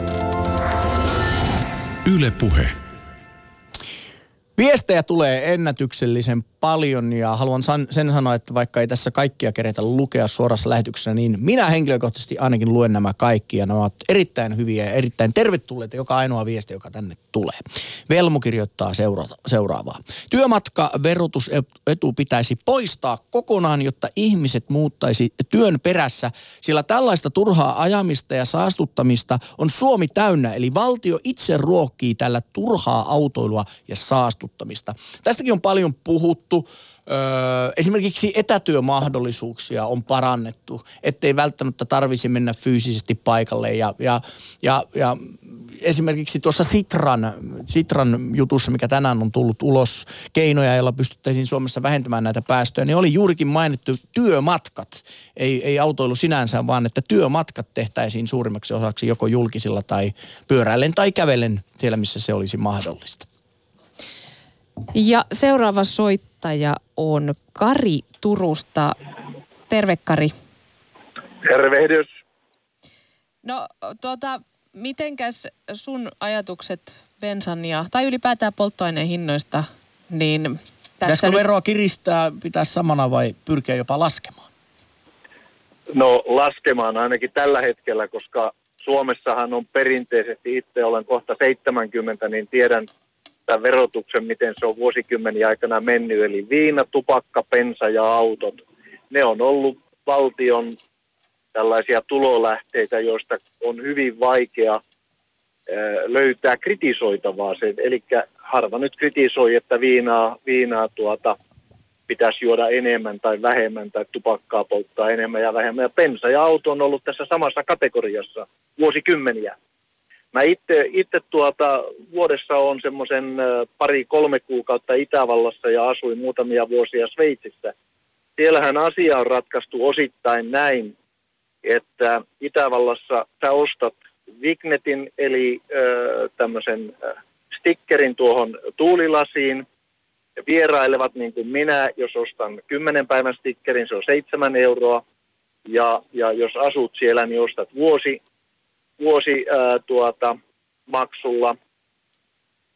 Yle Puhe. Viestejä tulee ennätyksellisen paljon ja haluan sen sanoa, että vaikka ei tässä kaikkia keretä lukea suorassa lähetyksessä, niin minä henkilökohtaisesti ainakin luen nämä kaikki ja ne ovat erittäin hyviä ja erittäin tervetulleita joka ainoa viesti, joka tänne tulee. Velmu kirjoittaa seuraavaa. Työmatkaverotusetu pitäisi poistaa kokonaan, jotta ihmiset muuttaisi työn perässä, sillä tällaista turhaa ajamista ja saastuttamista on Suomi täynnä, eli valtio itse ruokkii tällä turhaa autoilua ja saastuttamista. Tästäkin on paljon puhuttu. Esimerkiksi etätyömahdollisuuksia on parannettu, ettei välttämättä tarvisi mennä fyysisesti paikalle ja esimerkiksi tuossa Sitran jutussa, mikä tänään on tullut ulos, keinoja, joilla pystyttäisiin Suomessa vähentämään näitä päästöjä, niin oli juurikin mainittu työmatkat. Ei autoilu sinänsä, vaan että työmatkat tehtäisiin suurimmaksi osaksi joko julkisilla tai pyöräillen tai kävellen siellä, missä se olisi mahdollista. Ja seuraava soittaja on Kari Turusta. Terve, Kari. Tervehdys. No mitenkäs sun ajatukset bensan ja, tai ylipäätään polttoaineen hinnoista, niin tässä veroa kiristää, pitää samana vai pyrkiä jopa laskemaan? No laskemaan ainakin tällä hetkellä, koska Suomessahan on perinteisesti, itse olen kohta 70, niin tiedän tämän verotuksen, miten se on vuosikymmeniä aikana mennyt. Eli viina, tupakka, bensa ja autot, ne on ollut valtion tällaisia tulolähteitä, joista on hyvin vaikea löytää kritisoitavaa. Eli harva nyt kritisoi, että viinaa pitäisi juoda enemmän tai vähemmän, tai tupakkaa polttaa enemmän ja vähemmän. Ja bensa ja auto on ollut tässä samassa kategoriassa vuosikymmeniä. Mä itse vuodessa on semmoisen 2-3 kuukautta Itävallassa ja asuin muutamia vuosia Sveitsissä. Siellähän asia on ratkaistu osittain näin, että Itävallassa sä ostat vignetin eli tämmöisen stickerin tuohon tuulilasiin. Vierailevat niin kuin minä, jos ostan 10 päivän stickerin, se on 7 euroa. Ja jos asut siellä, niin ostat vuosi maksulla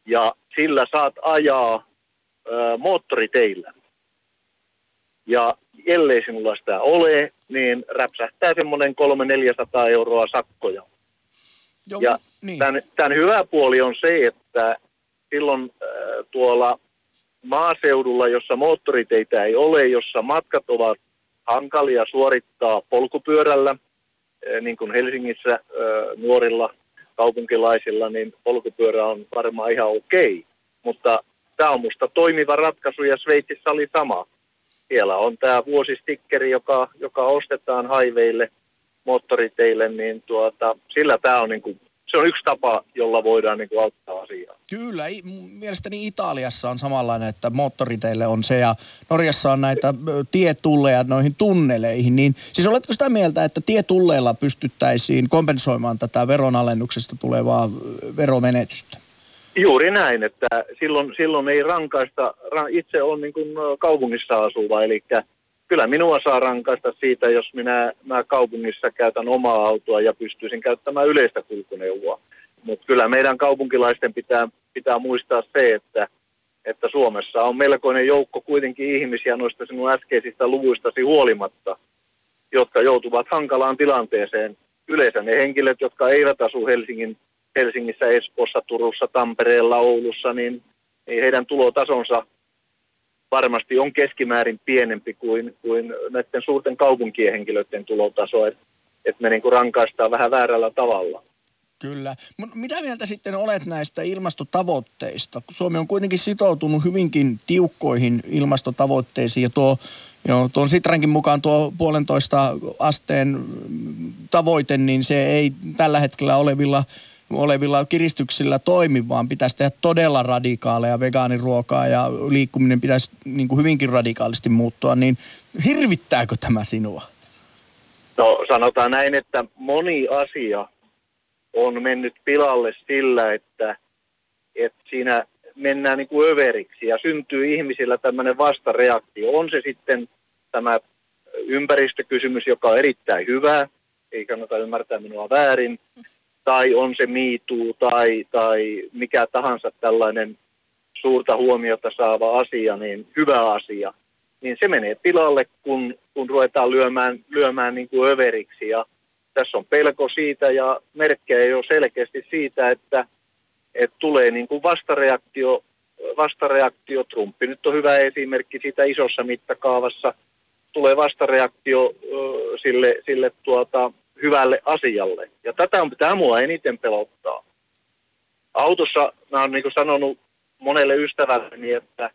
ja sillä saat ajaa moottoriteillä. Ja ellei sinulla sitä ole, niin räpsähtää semmoinen 300-400 euroa sakkoja. Joo, ja niin. Tämän hyvä puoli on se, että silloin tuolla maaseudulla, jossa moottoriteitä ei ole, jossa matkat ovat hankalia suorittaa polkupyörällä, niin kuin Helsingissä nuorilla kaupunkilaisilla, niin polkupyörä on varmaan ihan okei. Mutta tämä on musta toimiva ratkaisu ja Sveitsissä oli sama. Siellä on tämä vuosistikkeri, joka ostetaan highwaylle, moottoriteille, niin sillä tämä on niinku, se on yksi tapa, jolla voidaan niinku auttaa asiaa. Kyllä, mielestäni Italiassa on samanlainen, että moottoriteille on se ja Norjassa on näitä tietulleja noihin tunneleihin. Niin, siis oletko sitä mieltä, että tietulleilla pystyttäisiin kompensoimaan tätä veronalennuksesta tulevaa veromenetystä? Juuri näin, että silloin ei rankaista, itse on niin kuin kaupungissa asuva, eli kyllä minua saa rankaista siitä, jos minä kaupungissa käytän omaa autoa ja pystyisin käyttämään yleistä kulkuneuvoa. Mutta kyllä meidän kaupunkilaisten pitää muistaa se, että Suomessa on melkoinen joukko kuitenkin ihmisiä noista sinun äskeisistä luvuistasi huolimatta, jotka joutuvat hankalaan tilanteeseen. Yleensä ne henkilöt, jotka eivät asu Helsingissä, Espoossa, Turussa, Tampereella, Oulussa, niin heidän tulotasonsa varmasti on keskimäärin pienempi kuin näiden suurten kaupunkien henkilöiden tulotaso, että me niin kuin rankaistaan vähän väärällä tavalla. Kyllä. Mitä mieltä sitten olet näistä ilmastotavoitteista? Suomi on kuitenkin sitoutunut hyvinkin tiukkoihin ilmastotavoitteisiin ja tuon Sitrankin mukaan tuo 1,5 asteen tavoite, niin se ei tällä hetkellä olevilla kiristyksillä toimi, vaan pitäisi tehdä todella radikaaleja vegaaniruokaa ja liikkuminen pitäisi niin kuin hyvinkin radikaalisti muuttua, niin hirvittääkö tämä sinua? No sanotaan näin, että moni asia on mennyt pilalle sillä, että siinä mennään niin kuin överiksi ja syntyy ihmisillä tämmöinen vastareaktio. On se sitten tämä ympäristökysymys, joka on erittäin hyvä, ei kannata ymmärtää minua väärin, tai on se Me Too, tai mikä tahansa tällainen suurta huomiota saava asia, niin hyvä asia. Niin se menee pilalle, kun ruvetaan lyömään niin kuin överiksi. Ja tässä on pelko siitä ja merkkejä jo selkeästi siitä, että tulee niin kuin vastareaktio. Trumpi nyt on hyvä esimerkki siitä isossa mittakaavassa. Tulee vastareaktio sille hyvälle asialle. Ja tätä pitää mua eniten pelottaa. Autossa mä oon niin kuin sanonut monelle ystävälleni, että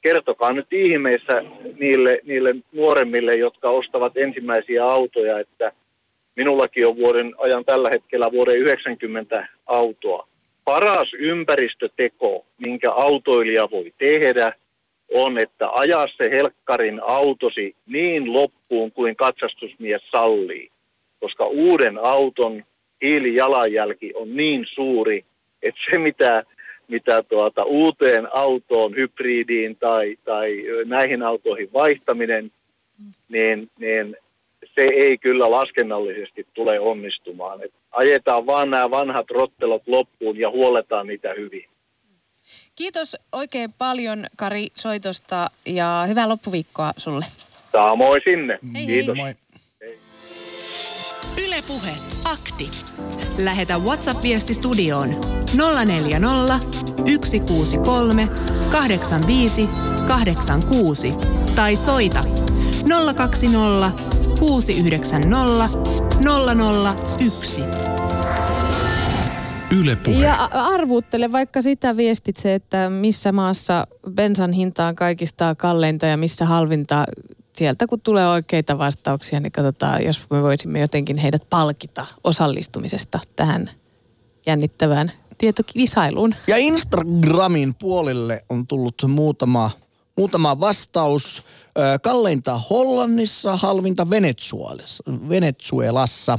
kertokaa nyt ihmeessä niille nuoremmille, jotka ostavat ensimmäisiä autoja, että Minullakin on vuoden ajan tällä hetkellä vuoden 90 autoa. Paras ympäristöteko, minkä autoilija voi tehdä, on, että ajaa se helkkarin autosi niin loppuun kuin katsastusmies sallii. Koska uuden auton hiilijalanjälki on niin suuri, että se mitä uuteen autoon, hybridiin tai näihin autoihin vaihtaminen, niin se ei kyllä laskennallisesti tule onnistumaan. Et ajetaan vaan nämä vanhat rottelot loppuun ja huoletaan niitä hyvin. Kiitos oikein paljon, Kari, soitosta ja hyvää loppuviikkoa sulle. Samoin sinne. Hei, kiitos. Hei. Yle Puhe, akti. Lähetä WhatsApp-viesti studioon 040 163 85 86 tai soita 020 690 001. Yle Puhe. Ja arvuuttele vaikka sitä viestitse, että missä maassa bensan hinta on kaikista kalleinta ja missä halvinta. Sieltä kun tulee oikeita vastauksia, niin katsotaan, jos me voisimme jotenkin heidät palkita osallistumisesta tähän jännittävään tietokisailuun. Ja Instagramin puolelle on tullut muutama vastaus. Kalleinta Hollannissa, halvinta Venetsuelassa.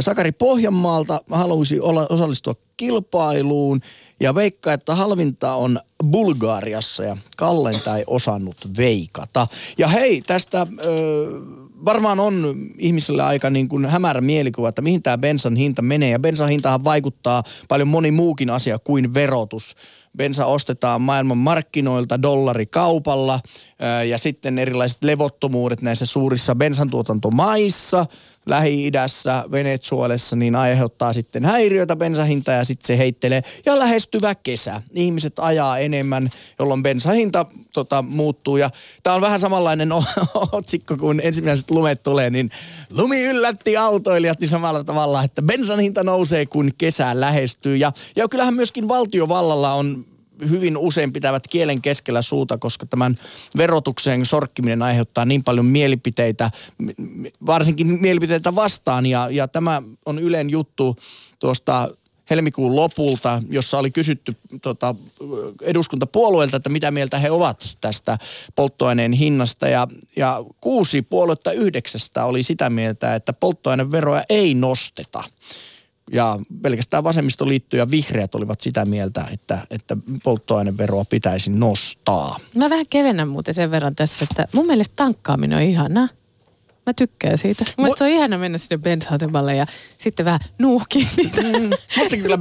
Sakari Pohjanmaalta haluaisi osallistua kilpailuun ja veikkaa, että halvinta on Bulgariassa ja kalleinta ei osannut veikata. Ja hei, tästä varmaan on ihmisellä aika niin kuin hämärä mielikuva, että mihin tämä bensan hinta menee. Ja bensan hintahan vaikuttaa paljon moni muukin asia kuin verotus. Bensa ostetaan maailman markkinoilta dollarikaupalla ja sitten erilaiset levottomuudet näissä suurissa bensantuotantomaissa, Lähi-idässä, Venezuelassa, niin aiheuttaa sitten häiriötä bensahintaa ja sitten se heittelee. Ja lähestyvä kesä. Ihmiset ajaa enemmän, jolloin bensahinta muuttuu. Ja tämä on vähän samanlainen otsikko, kun ensimmäiset lumet tulee, niin lumi yllätti autoilijat niin samalla tavalla, että bensan hinta nousee, kun kesä lähestyy. Ja kyllähän myöskin valtiovallalla on hyvin usein pitävät kielen keskellä suuta, koska tämän verotuksen sorkkiminen aiheuttaa niin paljon mielipiteitä, varsinkin mielipiteitä vastaan. Ja tämä on Ylen juttu tuosta helmikuun lopulta, jossa oli kysytty eduskuntapuolueelta, että mitä mieltä he ovat tästä polttoaineen hinnasta. Ja 6 puoluetta 9 oli sitä mieltä, että polttoaineveroa ei nosteta. Ja pelkästään vasemmistoliitto ja vihreät olivat sitä mieltä, että polttoaineveroa pitäisi nostaa. Mä vähän kevennän muuten sen verran tässä, että mun mielestä tankkaaminen on ihanaa. Mä tykkään siitä. Mun mielestä on ihana mennä sinne bensa-asemalle ja sitten vähän nuuhkiin niitä. Musta kyllä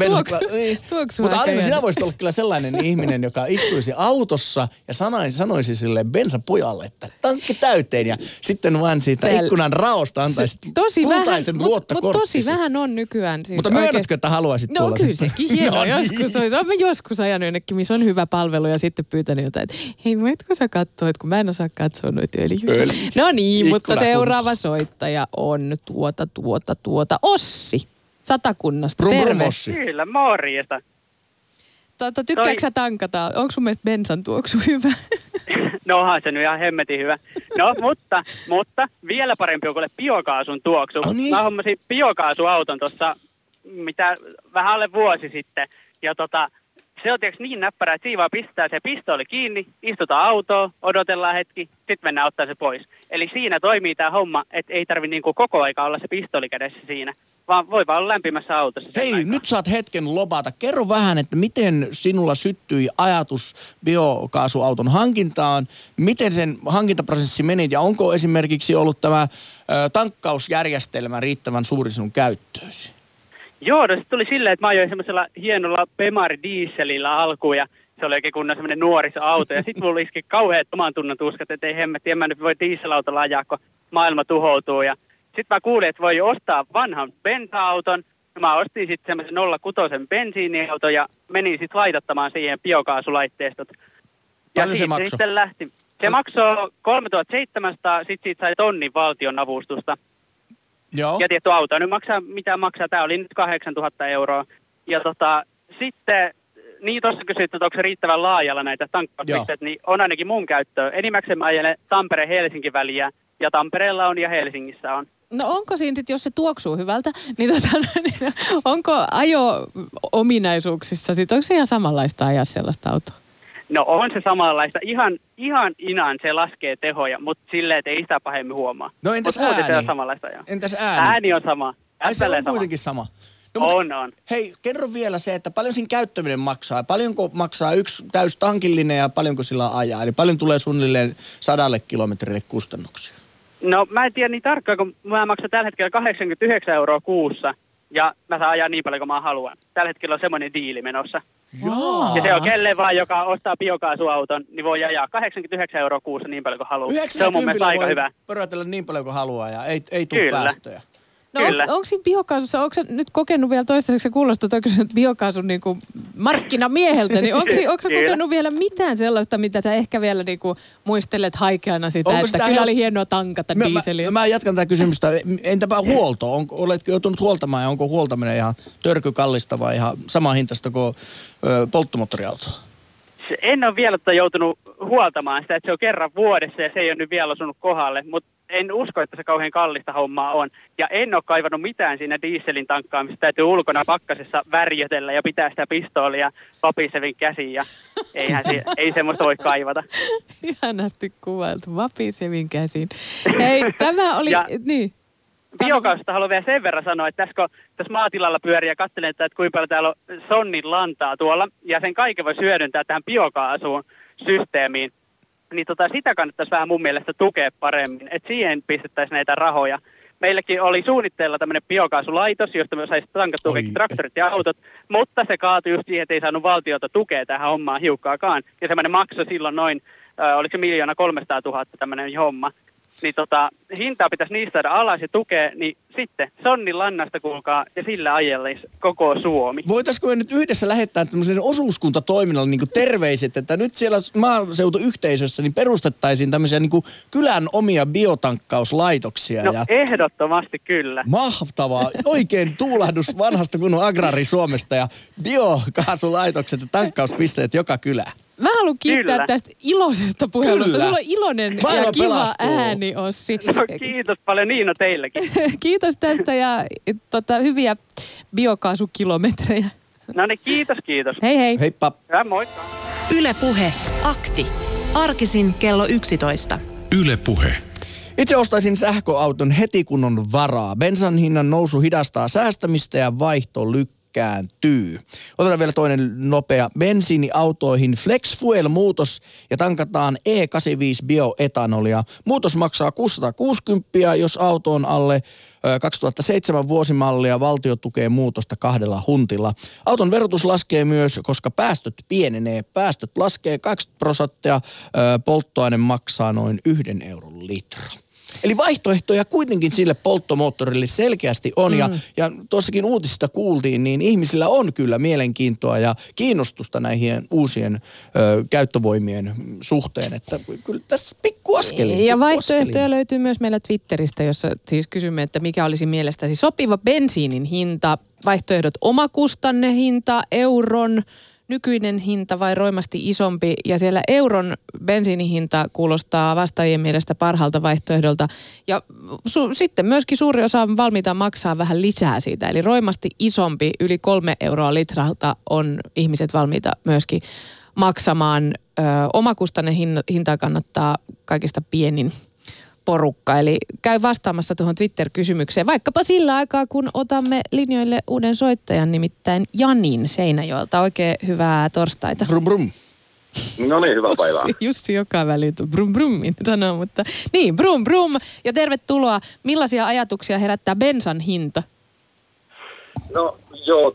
tuoksu. Mutta Alina, sinä voisit olla kyllä sellainen ihminen, joka istuisi autossa ja sanoisi sille bensapojalle, että tankki täyteen ja sitten vaan siitä ikkunan raosta antaisit kultaisen luottokorttisi. Mutta tosi vähän on nykyään. Siis mutta myönnätkö, että haluaisit tuolla? No kyllä sekin hienoa. Olen joskus ajanut jonnekin, missä on hyvä palvelu ja sitten pyytänyt jotain, että hei, voitko sä katsoa, kun mä en osaa katsoa noita öljyjä. No niin, mutta seuraava soittaja on Ossi Satakunnasta. Terve. Kyllä, morjesta. Tykkääksä tankata? Onko sun mielestä bensan tuoksu hyvä? No onhan se nyt ihan hemmetin hyvä. No, mutta vielä parempi on kuin biokaasun tuoksu. Oh, niin. Mä hommasin biokaasuauton tuossa vähän alle vuosi sitten. Ja se on tietysti niin näppärä, että siinä pistää se pistooli kiinni, istutaan autoon, odotellaan hetki, sitten mennään ottaa se pois. Eli siinä toimii tämä homma, että ei tarvitse niinku koko aika olla se pistooli kädessä siinä, vaan voi vaan olla lämpimässä autossa. Hei, nyt saat hetken lobata. Kerro vähän, että miten sinulla syttyi ajatus biokaasuauton hankintaan, miten sen hankintaprosessi meni ja onko esimerkiksi ollut tämä tankkausjärjestelmä riittävän suuri sinun käyttöösi? Joo, no se tuli silleen, että mä ajoin semmoisella hienolla Bemar-dieselillä alkuun ja se oli oikein kunnon semmoinen nuorisoauto. Ja sit mulla iski kauheat oman tunnon tuskat, että ei hemmetti, en mä nyt voi dieselautolla ajaa, kun maailma tuhoutuu. Ja sit mä kuulin, että voi ostaa vanhan bensa-auton. Mä ostin sit semmoisen 06 bensiiniauton ja menin sit laitottamaan siihen biokaasulaitteistot. Ja paljon se maksoi? Sitten lähti. Se maksoi 3700, sit siitä sai tonnin valtion avustusta. Joo. Ja tietty auto nyt maksaa, mitä maksaa. Tämä oli nyt 8 000 €. Ja sitten, niin tuossa kysyttiin, että onko se riittävän laajalla näitä tankkauspisteitä, niin on ainakin mun käyttöön. Enimmäkseen mä ajelen Tampere-Helsinki väliä, ja Tampereella on ja Helsingissä on. No onko siinä sitten, jos se tuoksuu hyvältä, niin, niin onko ajo-ominaisuuksissa sitten, onko se ihan samanlaista ajaa sellaista autoa? No on se samanlaista. Ihan inaan se laskee tehoja, mutta silleen, että ei sitä pahemmin huomaa. No entäs ääni? Entäs ääni? Ääni on sama. Ai se on kuitenkin sama. No, on. Hei, kerro vielä se, että paljon siinä käyttäminen maksaa. Paljonko maksaa yksi täystankillinen ja paljonko sillä ajaa? Eli paljon tulee suunnilleen 100 kilometrille kustannuksia? No mä en tiedä niin tarkkaan, kun mä maksan tällä hetkellä 89 € kuussa ja mä saan ajaa niin paljon kuin mä haluan. Tällä hetkellä on semmoinen diili menossa. Jaa. Ja se on kelle vaan, joka ostaa biokaasuauton, niin voi ajaa 89 € kuussa niin paljon kuin haluaa. 90 voi hyvä. Pörötellä niin paljon kuin haluaa ja ei tule päästöjä. No onko siinä biokaasussa, onko sä nyt kokenut vielä toistaiseksi, se kuulostaa toikin biokaasun niinku markkinamieheltä, niin onko sä kokenut vielä mitään sellaista, mitä sä ehkä vielä niinku muistelet haikeana sitä, onko että kyllä oli hienoa tankata dieseliä? Mä jatkan tätä kysymystä. Entäpä huolto? Oletko joutunut huoltamaan ja onko huoltaminen ihan törkykallista vai ihan samaa hintaista kuin polttomoottoriauto? En ole vielä joutunut huoltamaan sitä, että se on kerran vuodessa ja se ei ole nyt vielä osunut kohdalle, mutta en usko, että se kauhean kallista hommaa on. Ja en ole kaivannut mitään siinä dieselin tankkaamista. Täytyy ulkona pakkasessa värjötellä ja pitää sitä pistoolia vapisevin käsiin. Ja ei semmoista voi kaivata. Ihanasti kuvailtu. Vapisevin käsiin. Hei, tämä oli... ja... niin. Biokaasusta haluan vielä sen verran sanoa, että tässä maatilalla pyörii ja katselen, että kuinka paljon täällä on sonnin lantaa tuolla, ja sen kaiken voi hyödyntää tähän biokaasuun systeemiin. Niin sitä kannattaisi vähän mun mielestä tukea paremmin, että siihen pistettäisiin näitä rahoja. Meilläkin oli suunnitteilla tämmöinen biokaasulaitos, josta me saisi tankattuukin traktorit ja autot, mutta se kaatui just siihen, että ei saanut valtiota tukea tähän hommaan hiukkaakaan. Ja semmoinen maksoi silloin noin, oliko se 1 300 000 tämmöinen homma. Niin hintaa pitäisi niistä saada alas ja tukea, niin sitten sonnin lannasta kuulkaa ja sillä ajelleisi koko Suomi. Voitaisiko me nyt yhdessä lähettää tämmöisen osuuskuntatoiminnalle niin kuin terveiset, että nyt siellä maaseutuyhteisössä niin perustettaisiin tämmöisiä niin kuin kylän omia biotankkauslaitoksia. No ja... ehdottomasti kyllä. Mahtavaa. Oikein tuulahdus vanhasta kunnon agrari Suomesta ja biokaasulaitokset ja tankkauspisteet joka kylään. Mä haluan kiittää tästä iloisesta puhelusta. Sulla on iloinen maailma ja kiva pelastuu. Ääni, Ossi. No, kiitos paljon Niina teilläkin. Kiitos tästä ja hyviä biokaasukilometrejä. No niin, kiitos. Hei hei. Heippa. Ja moikka. Yle Puhe. Akti. Arkisin kello 11. Yle Puhe. Itse ostaisin sähköauton heti kun on varaa. Bensan hinnan nousu hidastaa säästämistä ja vaihto kääntyy. Otetaan vielä toinen nopea. Bensiiniautoihin Flex Fuel-muutos ja tankataan E85 bioetanolia. Muutos maksaa 660, jos auto on alle 2007 vuosimallia. Valtio tukee muutosta 2 huntilla. Auton verotus laskee myös, koska päästöt pienenee. Päästöt laskee 2%. Polttoaine maksaa noin 1 euron litra. Eli vaihtoehtoja kuitenkin sille polttomoottorille selkeästi on. Ja tuossakin uutisista kuultiin, niin ihmisillä on kyllä mielenkiintoa ja kiinnostusta näihin uusien käyttövoimien suhteen. Että kyllä tässä pikkuaskelin. Ja vaihtoehtoja löytyy myös meillä Twitteristä, jossa siis kysymme, että mikä olisi mielestäsi sopiva bensiinin hinta. Vaihtoehdot omakustanne hinta, euron nykyinen hinta vai roimasti isompi, ja siellä euron bensiinihinta kuulostaa vastaajien mielestä parhaalta vaihtoehdolta. Ja sitten myöskin suuri osa on valmiita maksaa vähän lisää siitä, eli roimasti isompi, yli 3 euroa litralta on ihmiset valmiita myöskin maksamaan. Omakustainen hinta kannattaa kaikista pienin porukka, eli käy vastaamassa tuohon Twitter-kysymykseen, vaikkapa sillä aikaa, kun otamme linjoille uuden soittajan, nimittäin Janin Seinäjoelta. Oikein hyvää torstaita. Brum brum. No niin, hyvää päivää. Jussi joka väliin brum brummin sanoo, mutta niin, brum brum. Ja tervetuloa. Millaisia ajatuksia herättää bensan hinta? No joo,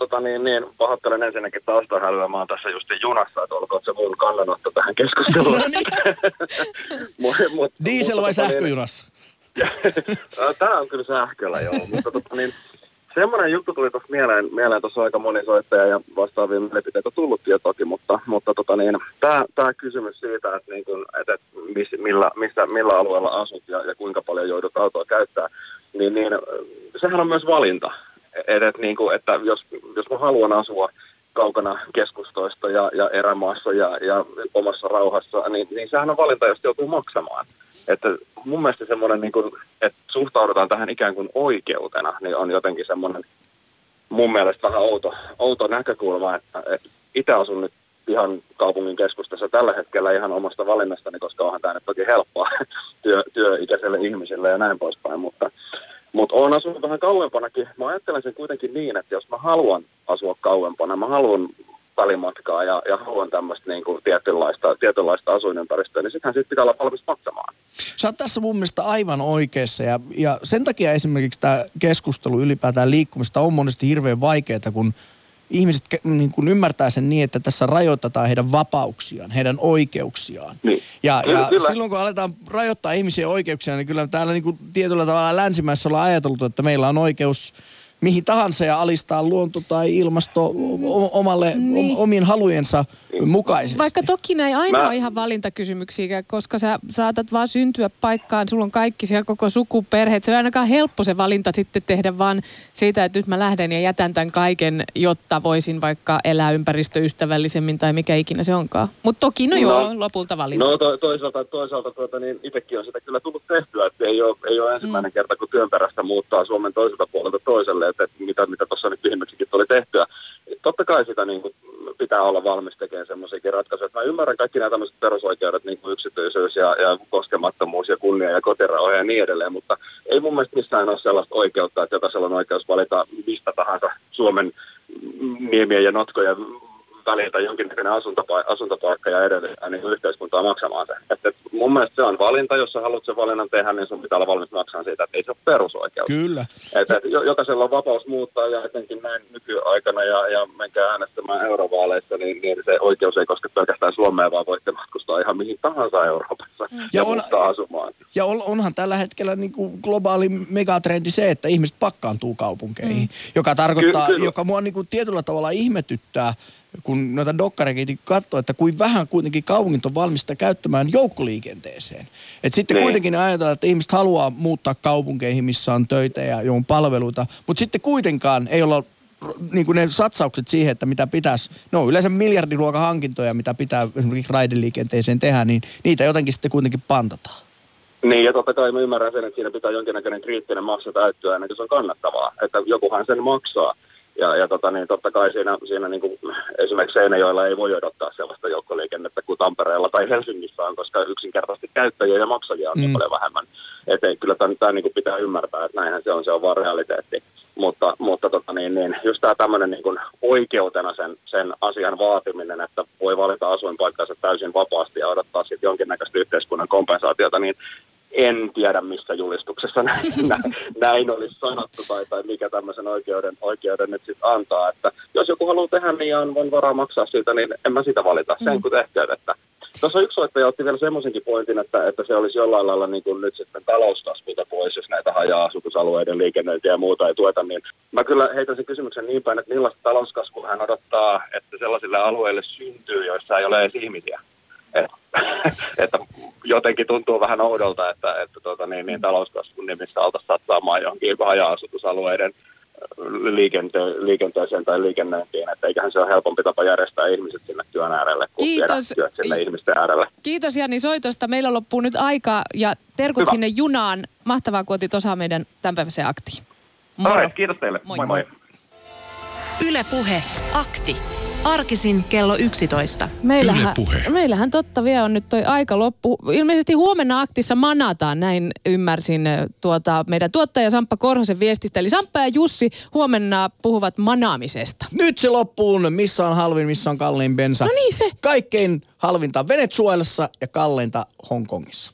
pahoittelen ensinnäkin taustahälyä. Mä oon tässä just junassa, että olkoon se mun kannanotto tähän keskusteluun. Diesel vai sähköjunassa? Tää on kyllä sähköllä, joo. Mutta semmoinen juttu tuli tuossa mieleen, tuossa aika moni soittaja ja vastaavia mielipiteitä tullut jo toki, mutta tää kysymys siitä, että, millä alueella asut ja kuinka paljon joudut autoa käyttää, niin sehän on myös valinta. Että jos mä haluan asua kaukana keskustoista ja erämaassa ja omassa rauhassa, niin sehän on valinta, jos joutuu maksamaan. Että mun mielestä semmoinen, niin kuin, että suhtaudutaan tähän ikään kuin oikeutena, niin on jotenkin semmoinen mun mielestä vähän outo näkökulma, että itse asun nyt ihan kaupungin keskustassa tällä hetkellä ihan omasta valinnastani, koska onhan tämä nyt toki helppoa työikäiselle ihmiselle ja näin poispäin, mutta olen asunut vähän kauempanakin. Mä ajattelen sen kuitenkin niin, että jos mä haluan asua kauempana, mä haluan välimatkaa ja haluan tämmöistä niin kuin tietynlaista asuinympäristöä, niin sittenhän siitä pitää olla valmis maksamaan. Sä oot tässä mun mielestä aivan oikeassa ja sen takia esimerkiksi tämä keskustelu ylipäätään liikkumista on monesti hirveän vaikeaa, kun ihmiset niin kuin ymmärtää sen niin, että tässä rajoitetaan heidän vapauksiaan, heidän oikeuksiaan. Niin. Ja silloin kun aletaan rajoittaa ihmisiä oikeuksia, niin kyllä täällä niin kuin tietyllä tavalla länsimäessä ollaan ajateltu, että meillä on oikeus mihin tahansa ja alistaa luonto tai ilmasto omalle, niin. omien halujensa mukaisesti. Vaikka toki näin aina on ihan valintakysymyksiä, koska sä saatat vaan syntyä paikkaan, sulla on kaikki siellä koko sukuperheet. Se on ainakaan helppo se valinta sitten tehdä vaan siitä, että nyt mä lähden ja jätän tämän kaiken, jotta voisin vaikka elää ympäristöystävällisemmin tai mikä ikinä se onkaan. Mutta toki no joo, lopulta valinta. No toisaalta niin itsekin on sitä kyllä tullut tehtyä, että ei ole ensimmäinen kerta, kun työn perästä muuttaa Suomen toiselta puolelta toiselle. Että mitä tuossa nyt viimeksikin tuli tehtyä. Totta kai sitä niin kuin, pitää olla valmis tekemään semmoisiakin ratkaisuja. Mä ymmärrän kaikki nämä tämmöiset perusoikeudet, niin kuin yksityisyys ja koskemattomuus ja kunnia ja kotirauha ja niin edelleen, mutta ei mun mielestä missään ole sellaista oikeutta, että jokaisella on oikeus valita mistä tahansa Suomen niemiä ja notkoja väliltä jonkinnäköinen asuntopaikka ja edelleen niin yhteiskuntaa maksamaan sen. Että mun mielestä se on valinta, jos sä haluat sen valinnan tehdä, niin sun pitää olla valmis maksamaan siitä, että ei se ole perusoikeus. Kyllä. Että jokaisella on vapaus muuttaa ja etenkin näin nykyaikana ja menkää äänestämään eurovaaleissa, niin se oikeus ei koske pelkästään Suomea, vaan voitte matkustaa ihan mihin tahansa Euroopassa ja muuttaa asumaan. Ja onhan tällä hetkellä niin kuin globaali megatrendi se, että ihmiset pakkaantuu kaupunkeihin, joka tarkoittaa, joka mua niin kuin tietyllä tavalla ihmetyttää, kun noita dokkarekin katsoo, että kuin vähän kuitenkin kaupungit on valmista käyttämään joukkoliikenteeseen. Et sitten kuitenkin ajatellaan, että ihmiset haluaa muuttaa kaupunkeihin, missä on töitä ja johon palveluita, mutta sitten kuitenkaan ei olla niin kuin ne satsaukset siihen, että mitä pitäisi, no yleensä miljardiluokan hankintoja, mitä pitää esimerkiksi raideliikenteeseen tehdä, niin niitä jotenkin sitten kuitenkin pantataan. Niin, ja totta kai mä ymmärrän sen, että siinä pitää jonkinnäköinen kriittinen maksa täyttyä, ennen kuin se on kannattavaa, että jokuhan sen maksaa. Ja totta kai siinä niin kuin esimerkiksi Seinäjoella ei voi odottaa sellaista joukkoliikennettä kuin Tampereella tai Helsingissä on, koska yksinkertaisesti käyttäjiä ja maksajia on niin paljon vähemmän. Että kyllä tämä niin kuin pitää ymmärtää, että näinhän se on vaan realiteetti. Mutta just tämä tämmöinen niin kuin oikeutena sen asian vaatiminen, että voi valita asuinpaikkansa täysin vapaasti ja odottaa sitten jonkinnäköistä yhteiskunnan kompensaatiota, niin en tiedä, missä julistuksessa näin olisi sanottu tai mikä tämmöisen oikeuden nyt sitten antaa. Että jos joku haluaa tehdä niin ja on varaa maksaa siitä, niin en mä sitä valita. Sen kun tehtyä, että tuossa yksi soittaja otti vielä semmoisenkin pointin, että se olisi jollain lailla niin kuin nyt sitten talouskasvulta pois, jos näitä haja-asutusalueiden liikennöintiä ja muuta ei tueta. Niin mä kyllä heitän sen kysymyksen niin päin, että millaista talouskasvua hän odottaa, että sellaisille alueille syntyy, joissa ei ole edes ihmisiä. Että jotenkin tuntuu vähän oudolta, että talouskasvun nimissä altaisi satsaamaan johonkin haja-asutusalueiden liikenteeseen tai liikennöintiin, että eiköhän se ole helpompi tapa järjestää ihmiset sinne työn äärelle, kun työt sinne ihmisten äärelle. Kiitos Jani soitosta. Meillä loppuu nyt aika ja terkut Hyvä. Sinne junaan. Mahtavaa, kun otit osaa meidän tämänpäiväiseen aktiin. Moro. Kiitos teille. Moi. Yle Puhe. Akti. Arkisin kello 11. Meillähän totta vielä on nyt toi aika loppu. Ilmeisesti huomenna aktissa manataan, näin ymmärsin meidän tuottaja Samppa Korhosen viestistä. Eli Samppa ja Jussi huomenna puhuvat manaamisesta. Nyt se loppuun. Missä on halvin, missä on kalliin bensa. No niin se. Kaikkein halvinta Venetsuelassa ja kalleinta Hongkongissa.